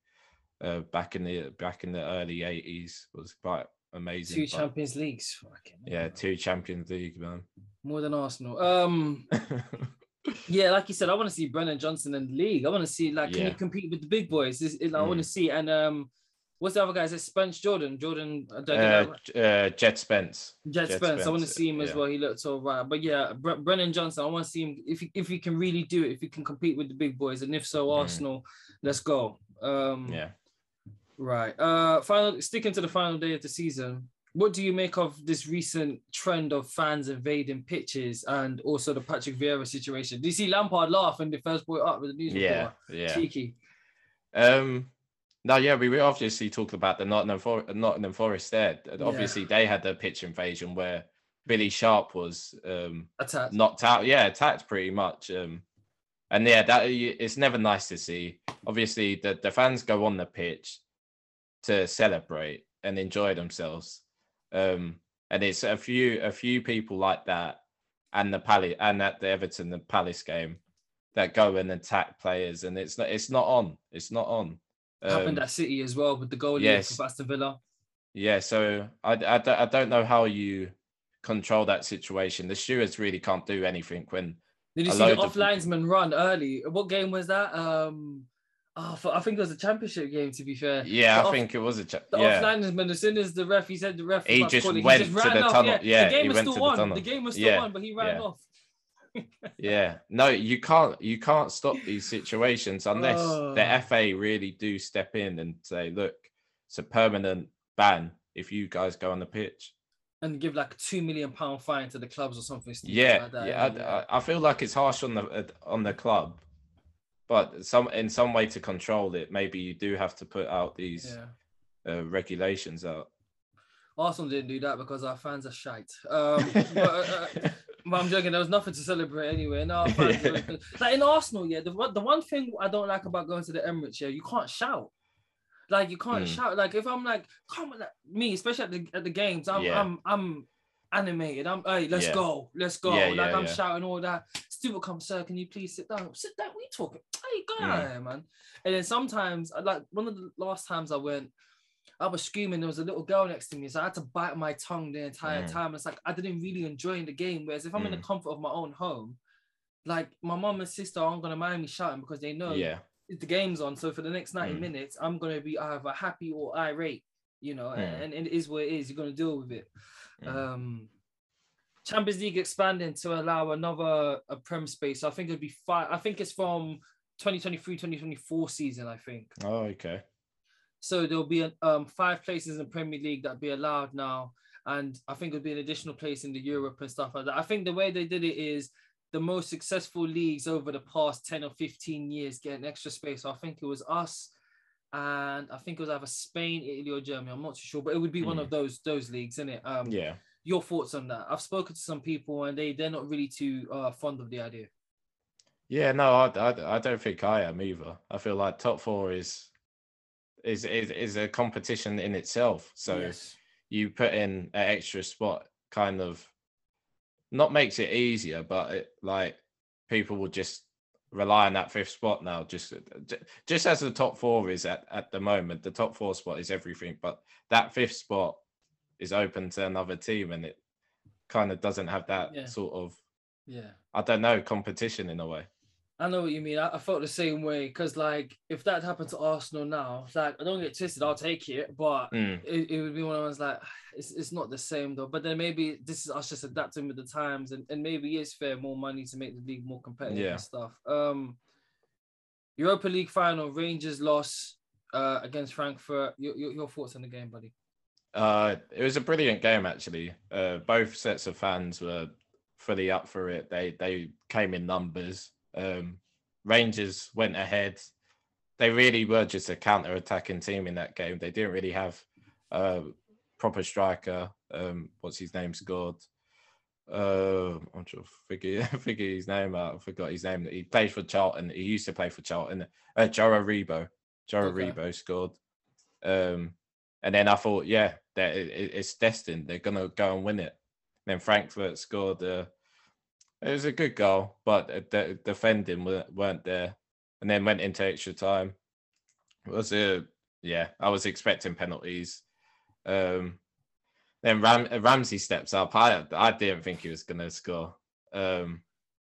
uh, back in the back in the early eighties was quite amazing. Two but, Champions Leagues, fucking yeah, man. Two Champions League, man. More than Arsenal. Um, yeah, like you said, I want to see Brennan Johnson in the league. I want to see like can yeah. he compete with the big boys? Is, is, I mm. want to see and um, what's the other guy? Is it Spence Jordan? Jordan? I don't know. Uh, uh, Jed Spence. Jed, Jed Spence. Spence. I want to see him as yeah. well. He looks all right. But yeah, Bre- Brennan Johnson, I want to see him if he, if he can really do it, if he can compete with the big boys. And if so, mm. Arsenal, let's go. Um, yeah. Right. Uh, final. Sticking to the final day of the season, what do you make of this recent trend of fans invading pitches and also the Patrick Vieira situation? Do you see Lampard laugh when they first brought it up with the news yeah, report? Yeah. Cheeky. Um... No, yeah, we were obviously talking about the Nottingham Forest, Nottingham Forest there. Yeah. Obviously, they had the pitch invasion where Billy Sharp was um, attacked. knocked out. Yeah, attacked pretty much. Um, and yeah, that it's never nice to see. Obviously, the, the fans go on the pitch to celebrate and enjoy themselves. Um, and it's a few a few people like that and the Palace and at the Everton the Palace game that go and attack players, and it's not it's not on. It's not on. Um, happened at City as well with the goalie yes. for Aston Villa. Yeah, so I, I, I don't know how you control that situation. The stewards really can't do anything when... Did you see the off-linesman of... run early? What game was that? Um, oh, for, I think it was a championship game, to be fair. Yeah, the I off, think it was a... Cha- the yeah. off-linesman, as soon as the ref, he said the ref... He just calling, went he just to the off. tunnel. Yeah, yeah, the game was still on. The, the game was still yeah. on, but he ran yeah. off. yeah no you can't you can't stop these situations unless oh. the F A really do step in and say, look, it's a permanent ban if you guys go on the pitch, and give like a two million pound fine to the clubs or something yeah like that. yeah I, I, I feel like it's harsh on the on the club, but some in some way to control it, maybe you do have to put out these yeah. uh, regulations out. Arsenal didn't do that because our fans are shite. um but, uh, But I'm joking. There was nothing to celebrate anyway. No, yeah. Like in Arsenal, yeah. The the one thing I don't like about going to the Emirates, yeah, you can't shout. Like you can't mm. shout. Like if I'm like, come on, like, me, especially at the at the games, I'm yeah. I'm I'm animated. I'm hey, let's yeah. go, let's go. Yeah, like yeah, I'm yeah. shouting all that. Stewart will come, sir. Can you please sit down? Sit down. We talking. Hey, go yeah. out of here, man. And then sometimes, like one of the last times I went, I was screaming. There was a little girl next to me, so I had to bite my tongue the entire mm. time. It's like I didn't really enjoy the game. Whereas if I'm mm. in the comfort of my own home, like my mum and sister aren't gonna mind me shouting because they know yeah. the game's on. So for the next ninety mm. minutes, I'm gonna be either happy or irate, you know. Mm. And, and it is what it is. You're gonna deal with it. Mm. Um, Champions League expanding to allow another a prem space. So I think it'd be five. I think it's from twenty twenty-three twenty twenty-four season. I think. Oh, okay. So there'll be um, five places in Premier League that'll be allowed now. And I think it'll be an additional place in the Europe and stuff like that. I think the way they did it is the most successful leagues over the past ten or fifteen years get an extra space. So I think it was us and I think it was either Spain, Italy or Germany. I'm not too sure, but it would be mm. one of those those leagues, innit? Um, yeah. Your thoughts on that? I've spoken to some people and they, they're not really too uh, fond of the idea. Yeah, no, I, I, I don't think I am either. I feel like top four is... Is, is is a competition in itself. So yes. you put in an extra spot, kind of, not makes it easier, but it, like people will just rely on that fifth spot now. Just just as the top four is at, at the moment, the top four spot is everything, but that fifth spot is open to another team, and it kind of doesn't have that yeah. sort of, yeah, I don't know, competition in a way. I know what you mean. I, I felt the same way, because like if that happened to Arsenal now, like I don't get twisted, I'll take it, but mm. it, it would be one of those like it's it's not the same though. But then maybe this is us just adapting with the times, and, and maybe it's fair more money to make the league more competitive yeah. and stuff. Um, Europa League final, Rangers loss uh, against Frankfurt. Your, your your thoughts on the game, buddy? Uh, it was a brilliant game actually. Uh, both sets of fans were fully up for it. They they came in numbers. Um, Rangers went ahead. They really were just a counter-attacking team in that game. They didn't really have a uh, proper striker. Um, what's his name scored? Uh, I'm trying to figure, figure his name out. I forgot his name. He played for Charlton. He used to play for Charlton. Uh, Jaro Rebo. Jaro okay. Rebo scored. Um, and then I thought, yeah, that it, it's destined. They're going to go and win it. And then Frankfurt scored a uh, It was a good goal, but the defending weren't there, and then went into extra time. It was a yeah. I was expecting penalties. Um, then Ram- Ramsey steps up. I I didn't think he was gonna score. Um,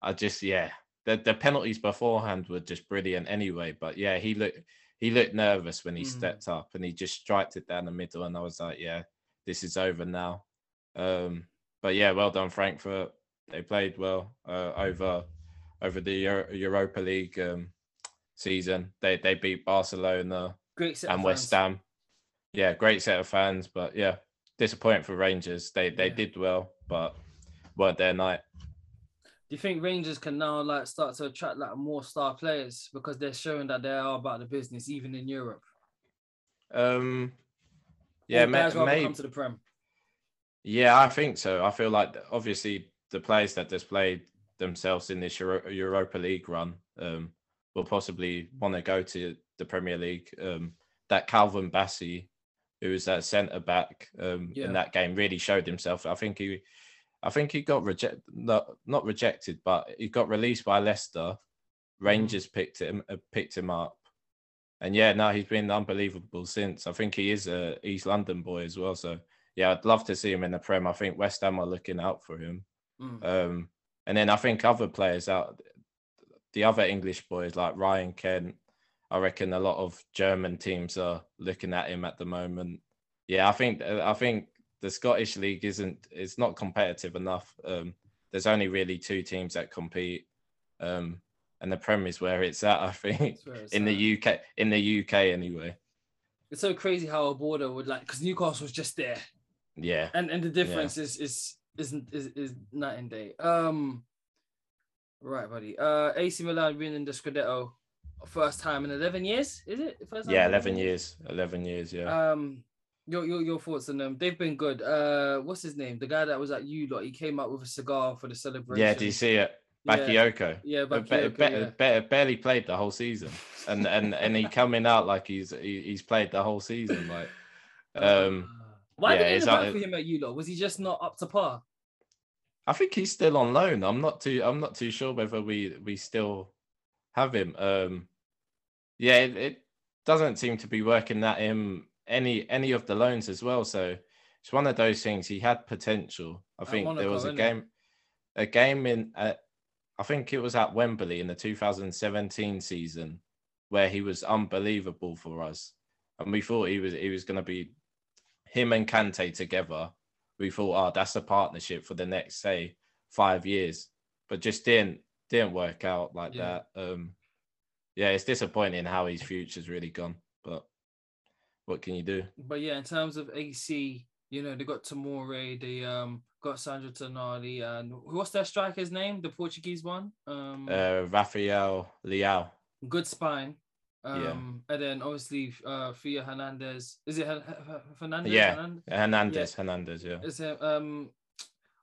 I just yeah. The the penalties beforehand were just brilliant anyway. But yeah, he looked he looked nervous when he mm-hmm. stepped up, and he just striked it down the middle. And I was like, yeah, this is over now. Um, but yeah, well done Frankfurt. They played well uh, over over the Euro- Europa League um, season. They they beat Barcelona great set and West Ham. Yeah, great set of fans. But yeah, disappointing for Rangers. They they yeah. did well, but weren't their night. Do you think Rangers can now like start to attract like more star players because they're showing that they are about the business, even in Europe? Um, yeah, maybe may- come to the Prem. Yeah, I think so. I feel like obviously. The players that displayed themselves in this Euro- Europa League run um, will possibly want to go to the Premier League. Um, that Calvin Bassey, who was that centre back um, yeah. in that game, really showed himself. I think he, I think he got rejected, not, not rejected, but he got released by Leicester. Rangers picked him, uh, picked him up, and yeah, now he's been unbelievable since. I think he is a East London boy as well. So yeah, I'd love to see him in the Prem. I think West Ham are looking out for him. Mm. Um, and then I think other players out, the other English boys like Ryan Kent, I reckon a lot of German teams are looking at him at the moment. Yeah, I think I think the Scottish League isn't, it's not competitive enough. Um, there's only really two teams that compete, um, and the Prem is where it's at. I think it's in at. the U K, in the U K anyway. It's so crazy how a border would like because Newcastle was just there. Yeah, and and the difference yeah. is is. Isn't is is night and day. Um, right, buddy. Uh, A C Milan winning the Scudetto, first time in eleven years. Is it? First time yeah, eleven years. Eleven years. Yeah. Um, your your your thoughts on them? They've been good. Uh, what's his name? The guy that was at you lot. He came out with a cigar for the celebration. Yeah, do you see it? Bakayoko. Yeah, yeah Bakayoko. Be- yeah. be- be- barely played the whole season, and and and he coming out like he's he, he's played the whole season. Like, um. Why yeah, did they not for him at U L O? Was he just not up to par? I think he's still on loan. I'm not too. I'm not too sure whether we, we still have him. Um, yeah, it, it doesn't seem to be working at him any any of the loans as well. So it's one of those things. He had potential. I think Monaco, there was a game, it? a game in. Uh, I think it was at Wembley in the two thousand seventeen season where he was unbelievable for us, and we thought he was he was going to be. Him and Kante together, we thought, oh, that's a partnership for the next, say, five years. But just didn't didn't work out like yeah. that. Um, yeah, it's disappointing how his future's really gone. But what can you do? But yeah, in terms of A C, you know, they got Tomori, they um got Sandro Tonali, and what's their striker's name? The Portuguese one? Um, uh, Rafael Leao. Good spine. Um, yeah. And then obviously uh, Fia Hernandez. Is it H- H- Fernandez? Yeah, Hernandez, Hernandez, yeah. Hernandez, yeah. Is it, um,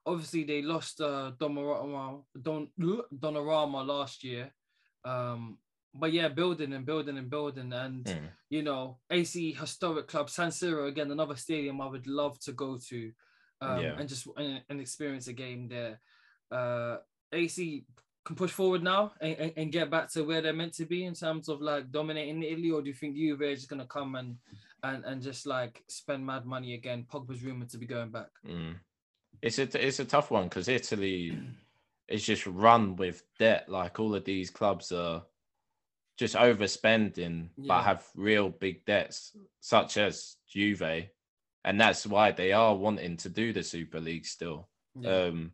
obviously, they lost uh, Donnarumma, Don, Donnarumma last year. Um, but yeah, building and building and building. And, mm. you know, A C Historic Club, San Siro, again, another stadium I would love to go to um, yeah. and just and, and experience a game there. Uh, A C can push forward now and, and, and get back to where they're meant to be in terms of like dominating Italy, or do you think Juve is going to come and, and and just like spend mad money again? Pogba's rumored to be going back. Mm. It's a it's a tough one because Italy is just run with debt. Like all of these clubs are just overspending, yeah. but have real big debts, such as Juve, and that's why they are wanting to do the Super League still. Yeah. Um,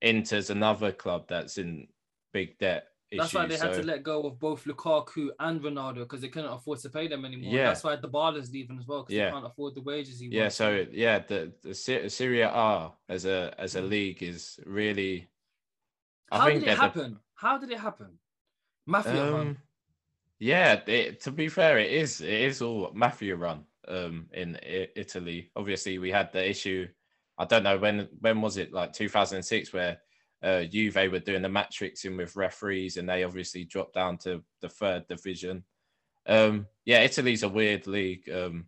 Inter's another club that's in big debt. That's issues, why they so. had to let go of both Lukaku and Ronaldo because they couldn't afford to pay them anymore. Yeah. That's why Dybala's leaving as well because yeah. they can't afford the wages he yeah, wants. Yeah, so yeah, the, the Serie A as a as a league is really. I How think did it happen? The... How did it happen? Mafia um, run. Yeah, it, to be fair, it is it is all mafia run um, in I- Italy. Obviously, we had the issue. I don't know when when was it, like two thousand six, where. Uh, Juve were doing the matrix in with referees and they obviously dropped down to the third division. Um, yeah, Italy's a weird league. Um,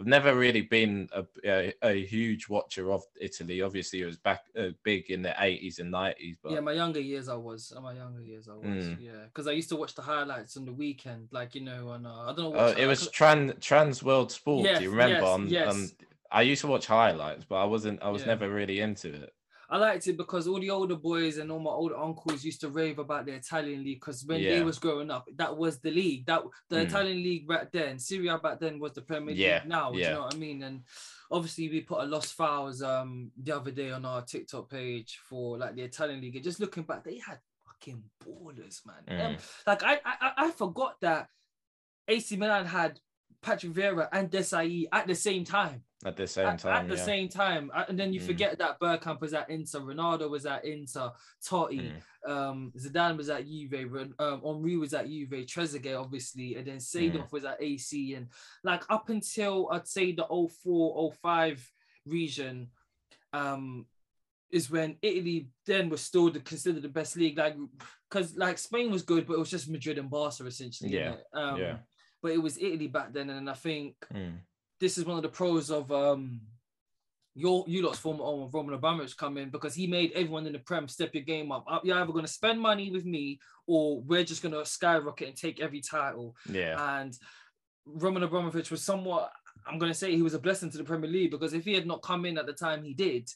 I've never really been a, a, a huge watcher of Italy. Obviously, it was back uh, big in the eighties and nineties. But... Yeah, my younger years I was. My younger years I was, mm. yeah. Because I used to watch the highlights on the weekend, like, you know, on, uh, I don't know. What uh, it was tran, Trans World Sport, yes, do you remember? Yes, on, yes. On, I used to watch highlights, but I wasn't. I was yeah. never really into it. I liked it because all the older boys and all my older uncles used to rave about the Italian league because when yeah. they was growing up, that was the league. That the mm. Italian league back then, Serie A back then was the Premier yeah. League now, yeah. do you know what I mean? And obviously we put a Lost Files um the other day on our TikTok page for like the Italian league. And just looking back, they had fucking ballers, man. Mm. Um, like I, I I forgot that A C Milan had Patrick Vieira and Desai at the same time. At the same time, At, at the yeah. same time. And then you mm. forget that Bergkamp was at Inter, Ronaldo was at Inter, Totti, mm. um, Zidane was at Juve, um, Henry was at Juve, Trezeguet, obviously, and then Seedorf mm. was at A C. And, like, up until, I'd say, the oh four, oh five region um, is when Italy then was still the, considered the best league. Like, because, like, Spain was good, but it was just Madrid and Barca, essentially. Yeah, um, yeah. But it was Italy back then, and I think... Mm. This is one of the pros of um, your you lot's former owner, Roman Abramovich, come in because he made everyone in the Prem step your game up. You're either going to spend money with me or we're just going to skyrocket and take every title. Yeah. And Roman Abramovich was somewhat, I'm going to say he was a blessing to the Premier League because if he had not come in at the time he did,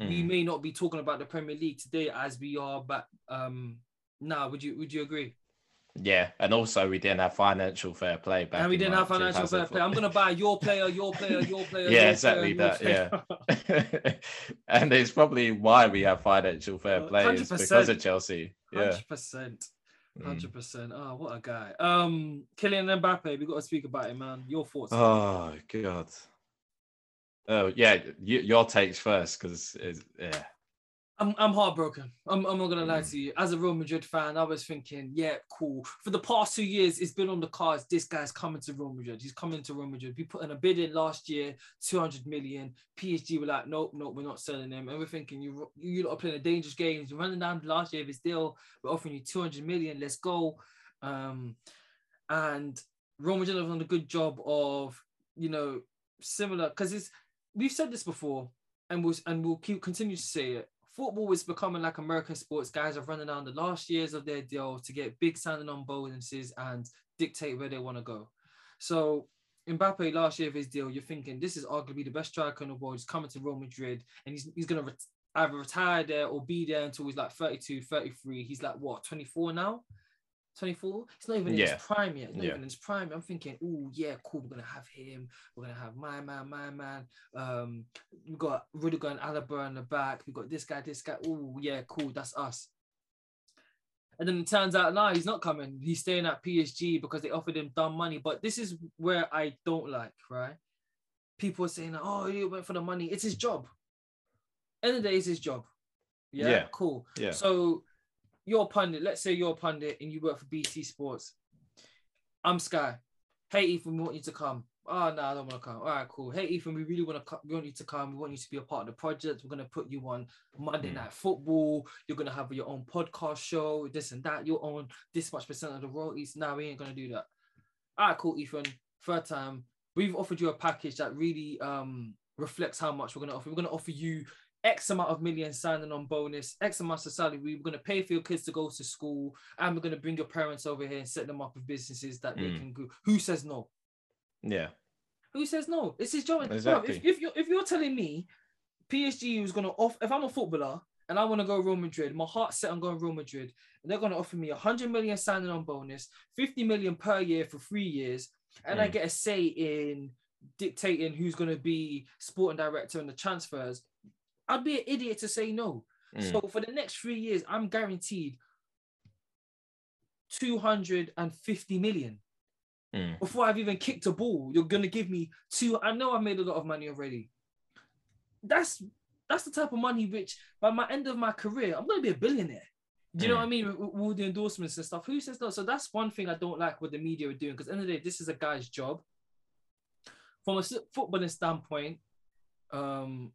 mm. we may not be talking about the Premier League today as we are back um, now. Would you would you agree? Yeah, and also we didn't have financial fair play back. And we didn't have financial fair play. I'm gonna buy your player, your player, your player. Yeah, your exactly player, that. Yeah, and it's probably why we have financial fair play is because of Chelsea. Yeah, one hundred percent, one hundred percent. Oh, what a guy. Um, Kylian Mbappe, we got to speak about him, man. Your thoughts? Oh God. Oh yeah, you, your takes first, because yeah. I'm I'm heartbroken. I'm I'm not gonna lie to you. As a Real Madrid fan, I was thinking, yeah, cool. For the past two years, it's been on the cards. This guy's coming to Real Madrid. He's coming to Real Madrid. We put in a bid in last year, two hundred million. P S G were like, nope, nope, we're not selling him. And we're thinking, you you lot are playing a dangerous game. We're running down the last year of his deal. We're offering you two hundred million. Let's go. Um, and Real Madrid have done a good job of, you know, similar because it's we've said this before, and we'll and we'll keep continue to say it. Football is becoming like American sports. Guys are running down the last years of their deal to get big signing on bonuses and dictate where they want to go. So Mbappe, last year of his deal, you're thinking this is arguably the best striker in the world. He's coming to Real Madrid and he's he's going to ret- either retire there or be there until he's like thirty-two, thirty-three. He's like, what, twenty-four now? twenty-four? It's not even yeah. in his prime yet. It's not yeah. even in his prime. I'm thinking, oh, yeah, cool. We're going to have him. We're going to have my man, my man. Um, we've got Rudiger and Alaba in the back. We've got this guy, this guy. Oh, yeah, cool. That's us. And then it turns out, nah, he's not coming. He's staying at P S G because they offered him dumb money. But this is where I don't like, right? People are saying, oh, he went for the money. It's his job. End of the day, it's his job. Yeah, yeah. Cool. Yeah. So... You're a pundit. Let's say you're a pundit and you work for B T Sports. I'm Sky. Hey, Ethan, we want you to come. Oh, no, I don't want to come. All right, cool. Hey, Ethan, we really want to. Co- we want you to come. We want you to be a part of the project. We're going to put you on Monday mm. Night Football. You're going to have your own podcast show, this and that. You're on this much percent of the royalties. No, we ain't going to do that. All right, cool, Ethan. Third time. We've offered you a package that really um, reflects how much we're going to offer. We're going to offer you X amount of million signing on bonus, X amount of salary. We're going to pay for your kids to go to school, and we're going to bring your parents over here and set them up with businesses that mm. they can go. Who says no? Yeah. Who says no? It's his job. Exactly. Bro, if, if, you're, if you're telling me P S G was going to offer, if I'm a footballer and I want to go Real Madrid, my heart's set on going Real Madrid, and they're going to offer me one hundred million signing on bonus, fifty million per year for three years, and mm. I get a say in dictating who's going to be sporting director and the transfers, I'd be an idiot to say no. Mm. So for the next three years, I'm guaranteed two hundred fifty million. Mm. Before I've even kicked a ball, you're going to give me two. I know I've made a lot of money already. That's that's the type of money which, by my end of my career, I'm going to be a billionaire. Do you mm. know what I mean? With, with all the endorsements and stuff. Who says no? So that's one thing I don't like what the media are doing, because at the end of the day, this is a guy's job. From a footballing standpoint, um,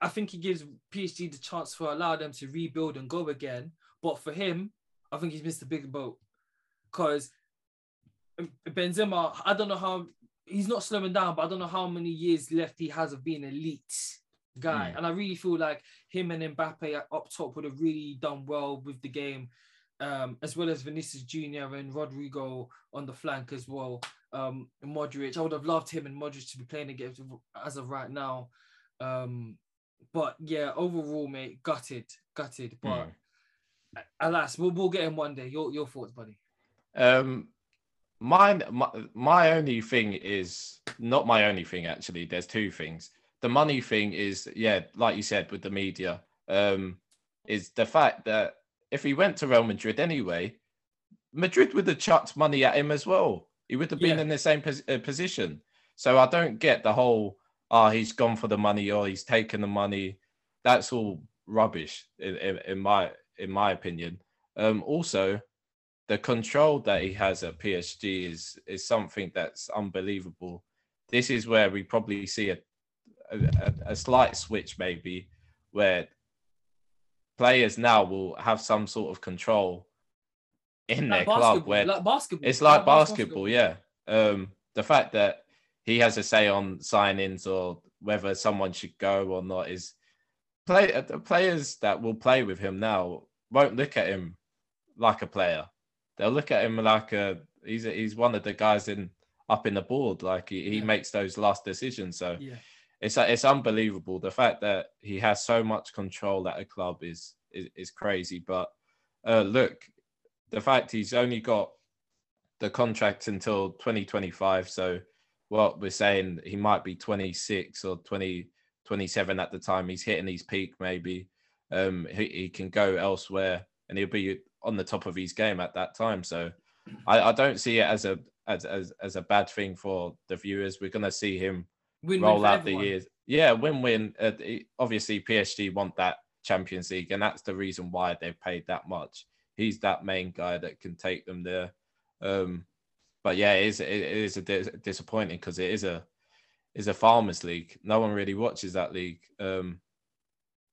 I think he gives P S G the chance for allow them to rebuild and go again. But for him, I think he's missed the big boat, because Benzema, I don't know how, he's not slowing down, but I don't know how many years left he has of being an elite guy. Mm. And I really feel like him and Mbappe up top would have really done well with the game, um, as well as Vinicius Junior and Rodrigo on the flank as well. Um, and Modric, I would have loved him and Modric to be playing again as of right now. Um, but yeah, overall, mate, gutted, gutted. But mm. alas, we'll, we'll get him one day. Your your thoughts, buddy? Um. My, my my only thing is not my only thing, actually. There's two things. The money thing is, yeah, like you said, with the media, um, is the fact that if he went to Real Madrid anyway, Madrid would have chucked money at him as well. He would have been yeah. in the same pos- position. So I don't get the whole, oh, he's gone for the money or he's taken the money. That's all rubbish in, in, in my in my opinion. Um, also, the control that he has at P S G is is something that's unbelievable. This is where we probably see a a, a slight switch, maybe, where players now will have some sort of control in like their club. Where like basketball, it's like, like basketball, basketball. Yeah. Um, the fact that he has a say on signings or whether someone should go or not is play. The players that will play with him now won't look at him like a player. They'll look at him like a, he's a, he's one of the guys in up in the board. Like he, he yeah. makes those last decisions. So yeah. it's it's unbelievable. The fact that he has so much control at a club is is, is crazy. But uh, look, the fact he's only got the contract until twenty twenty-five. So what we're saying, he might be twenty-six or twenty, twenty-seven at the time. He's hitting his peak maybe. Um, he, he can go elsewhere and he'll be on the top of his game at that time. So I, I don't see it as a as, as as a bad thing for the viewers. We're going to see him win-win roll out everyone. The years. Yeah, win-win. Uh, obviously, P S G want that Champions League, and that's the reason why they've paid that much. He's that main guy that can take them there. Um, but yeah, it is, it is a dis- disappointing because it is a, is a farmers league. No one really watches that league. Um,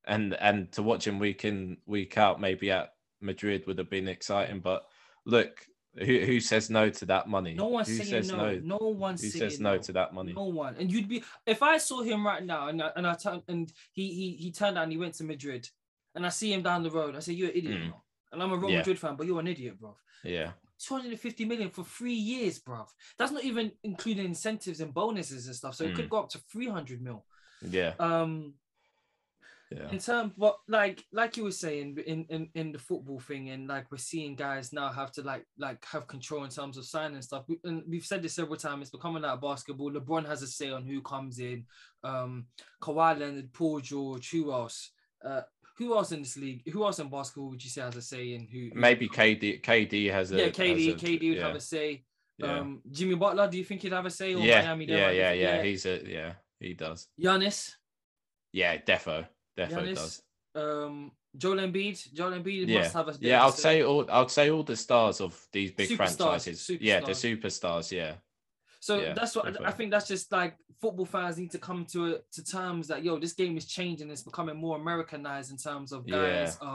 and and to watch him week in, week out, maybe at Madrid would have been exciting, but look, who who says no to that money? No one says no. No one says no to that money. No one. And you'd be, if I saw him right now, and I, and I turned and he he he turned out and he went to Madrid, and I see him down the road, I say, "You're an idiot," mm. and I'm a Real yeah. Madrid fan, but you're an idiot, bro. Yeah. two hundred fifty million for three years, bro. That's not even including incentives and bonuses and stuff. So mm. it could go up to three hundred mil. Yeah. Um. Yeah. In terms, but like like you were saying, in, in, in the football thing, and like we're seeing guys now have to like like have control in terms of signing stuff. We, and we've said this several times. It's becoming like basketball. LeBron has a say on who comes in. Um, Kawhi Leonard, Paul George, who else? Uh, who else in this league? Who else in basketball would you say has a say in who? who Maybe K D. K D has a yeah. K D. A, K D would yeah. have a say. Yeah. Um, Jimmy Butler. Do you think he'd have a say? Or yeah. Miami yeah, yeah, yeah, yeah. He's a yeah. He does. Giannis. Yeah, defo. Definitely Giannis, does. Um, Joel Embiid, Joel Embiid yeah. must have a. Yeah, I'd say all. I'd say all the stars of these big superstars, franchises. Superstars. Yeah, the superstars. Yeah. So yeah, that's what definitely. I think. That's just like football fans need to come to a, to terms that yo, this game is changing. It's becoming more Americanized in terms of guys. Yeah.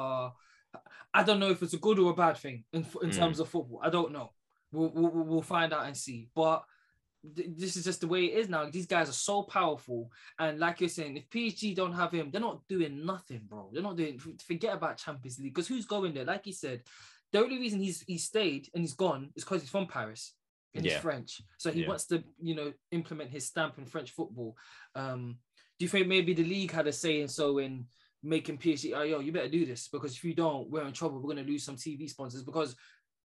Uh, I don't know if it's a good or a bad thing in in mm. terms of football. I don't know. We'll, we'll we'll find out and see. But th- this is just the way it is now. These guys are so powerful. And like you're saying, if P S G don't have him, they're not doing nothing, bro. They're not doing, forget about Champions League, because who's going there? Like he said, the only reason he's he stayed and he's gone is because he's from Paris and yeah. he's French. So he yeah. wants to, you know, implement his stamp in French football. Um, do you think maybe the league had a say in so in making P S G, oh, yo, you better do this, because if you don't, we're in trouble. We're going to lose some T V sponsors, because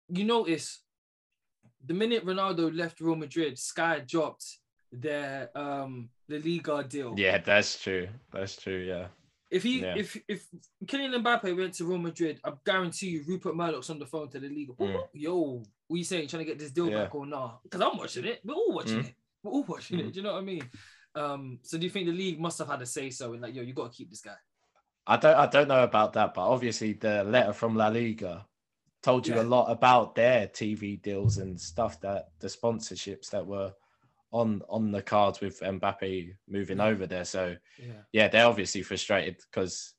you notice the minute Ronaldo left Real Madrid, Sky dropped their um the Liga deal. Yeah, that's true. That's true. Yeah. If he yeah. if if Kylian Mbappe went to Real Madrid, I guarantee you Rupert Murdoch's on the phone to the Liga. Mm. Oh, yo, what are you saying? Trying to get this deal yeah. back or nah? Because I'm watching it. We're all watching mm. it. We're all watching mm. it. Do you know what I mean? Um. So do you think the league must have had a say so in like, yo, you got to keep this guy? I don't. I don't know about that, but obviously the letter from La Liga told you yeah. a lot about their T V deals and stuff, that the sponsorships that were on on the cards with Mbappe moving yeah. over there. So yeah. yeah, they're obviously frustrated because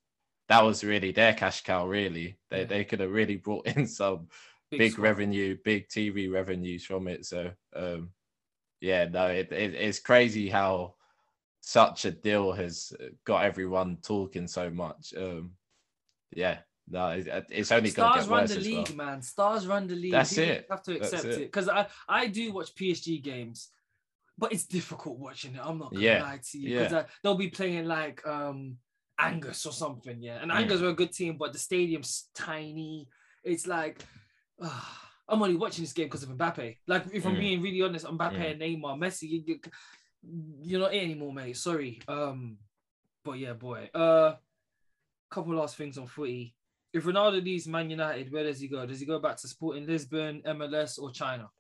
that was really their cash cow. Really, they yeah. they could have really brought in some big, big revenue, big T V revenues from it. So um, yeah, no, it, it it's crazy how such a deal has got everyone talking so much. Um, yeah. No, it's only stars gonna get worse. Stars run the league, well. man. Stars run the league. That's People it. Have to accept That's it because I, I do watch P S G games, but it's difficult watching it. I'm not gonna yeah. lie to you because yeah. they'll be playing like um Angers or something, yeah. And mm. Angers were a good team, but the stadium's tiny. It's like uh, I'm only watching this game because of Mbappe. Like if I'm mm. being really honest, Mbappe mm. and Neymar, Messi, you, you, you're not it anymore, mate. Sorry. Um, but yeah, boy. Uh, couple last things on footy. If Ronaldo leaves Man United, where does he go? Does he go back to Sporting Lisbon, M L S, or China?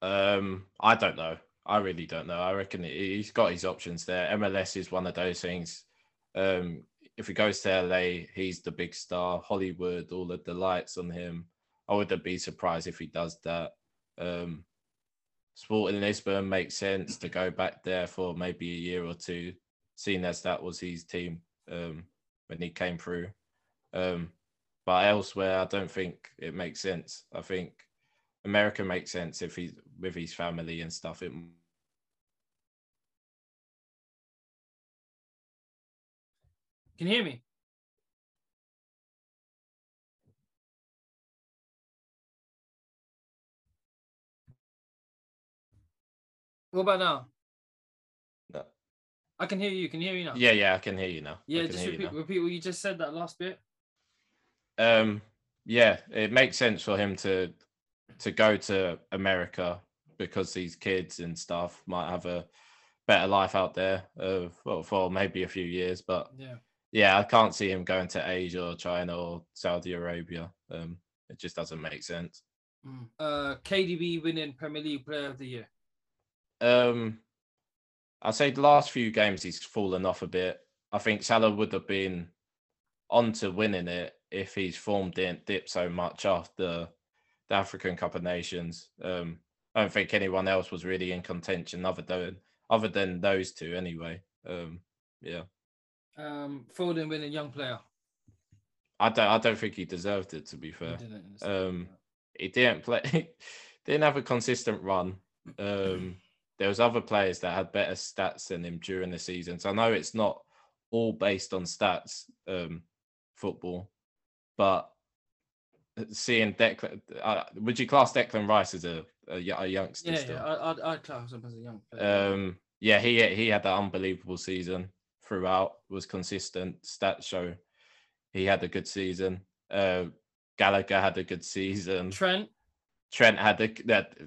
Um, I don't know. I really don't know. I reckon he's got his options there. M L S is one of those things. Um, if he goes to L A, he's the big star. Hollywood, all of the lights on him. I wouldn't be surprised if he does that. Um, Sporting Lisbon makes sense to go back there for maybe a year or two, seeing as that was his team. Um, when he came through. Um, but elsewhere, I don't think it makes sense. I think America makes sense if he's with his family and stuff. It... Can you hear me? What about now? I can hear you. Can you hear me now? Yeah, yeah, I can hear you now. Yeah, just repeat, repeat what you just said, that last bit. Um, yeah, it makes sense for him to to go to America because these kids and stuff might have a better life out there uh, for, for maybe a few years. But yeah. yeah, I can't see him going to Asia or China or Saudi Arabia. Um, it just doesn't make sense. Mm. Uh, K D B winning Premier League Player of the Year. Um. I'd say the last few games he's fallen off a bit. I think Salah would have been on to winning it if his form didn't dip so much after the African Cup of Nations. Um, I don't think anyone else was really in contention other than other than those two anyway. Um, yeah. Um, Foden winning young player. I don't. I don't think he deserved it. To be fair, he didn't, um, he didn't play. Didn't have a consistent run. Um, There was other players that had better stats than him during the season. So I know it's not all based on stats, um, football, but seeing Declan, uh, would you class Declan Rice as a, a, a youngster? Yeah, still? yeah, I'd, I'd class him as a young player. Um, yeah, he he had that unbelievable season throughout. Was consistent. Stats show he had a good season. Uh, Gallagher had a good season. Trent. Trent had a that.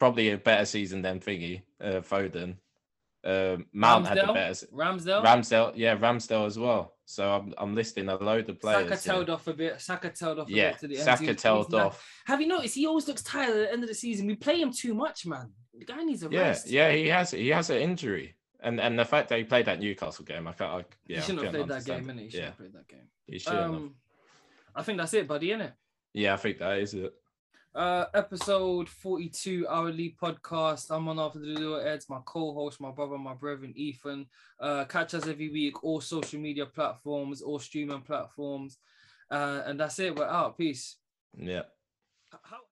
Probably a better season than Thingy, uh, Foden. Um, Mount Ramsdale? had the better season. Ramsdale? Ramsdale, yeah, Ramsdale as well. So I'm I'm listing a load of players. Saka tailed off a bit. Saka tailed off a yeah, bit to the end. Saka tailed off. Have you noticed he always looks tired at the end of the season? We play him too much, man. The guy needs a yeah, rest. Yeah, he has he has an injury. And and the fact that he played that Newcastle game, I can't I, yeah, He shouldn't I have played that game, innit? He shouldn't yeah. have played that game. He shouldn't um, have. I think that's it, buddy, innit? Yeah, I think that is it. Uh, episode forty-two, Our League Podcast. I'm on after the little Eds, my co-host, my brother, my brethren, Ethan. Uh, catch us every week, all social media platforms, all streaming platforms. Uh, and that's it. We're out. Peace. Yeah. How-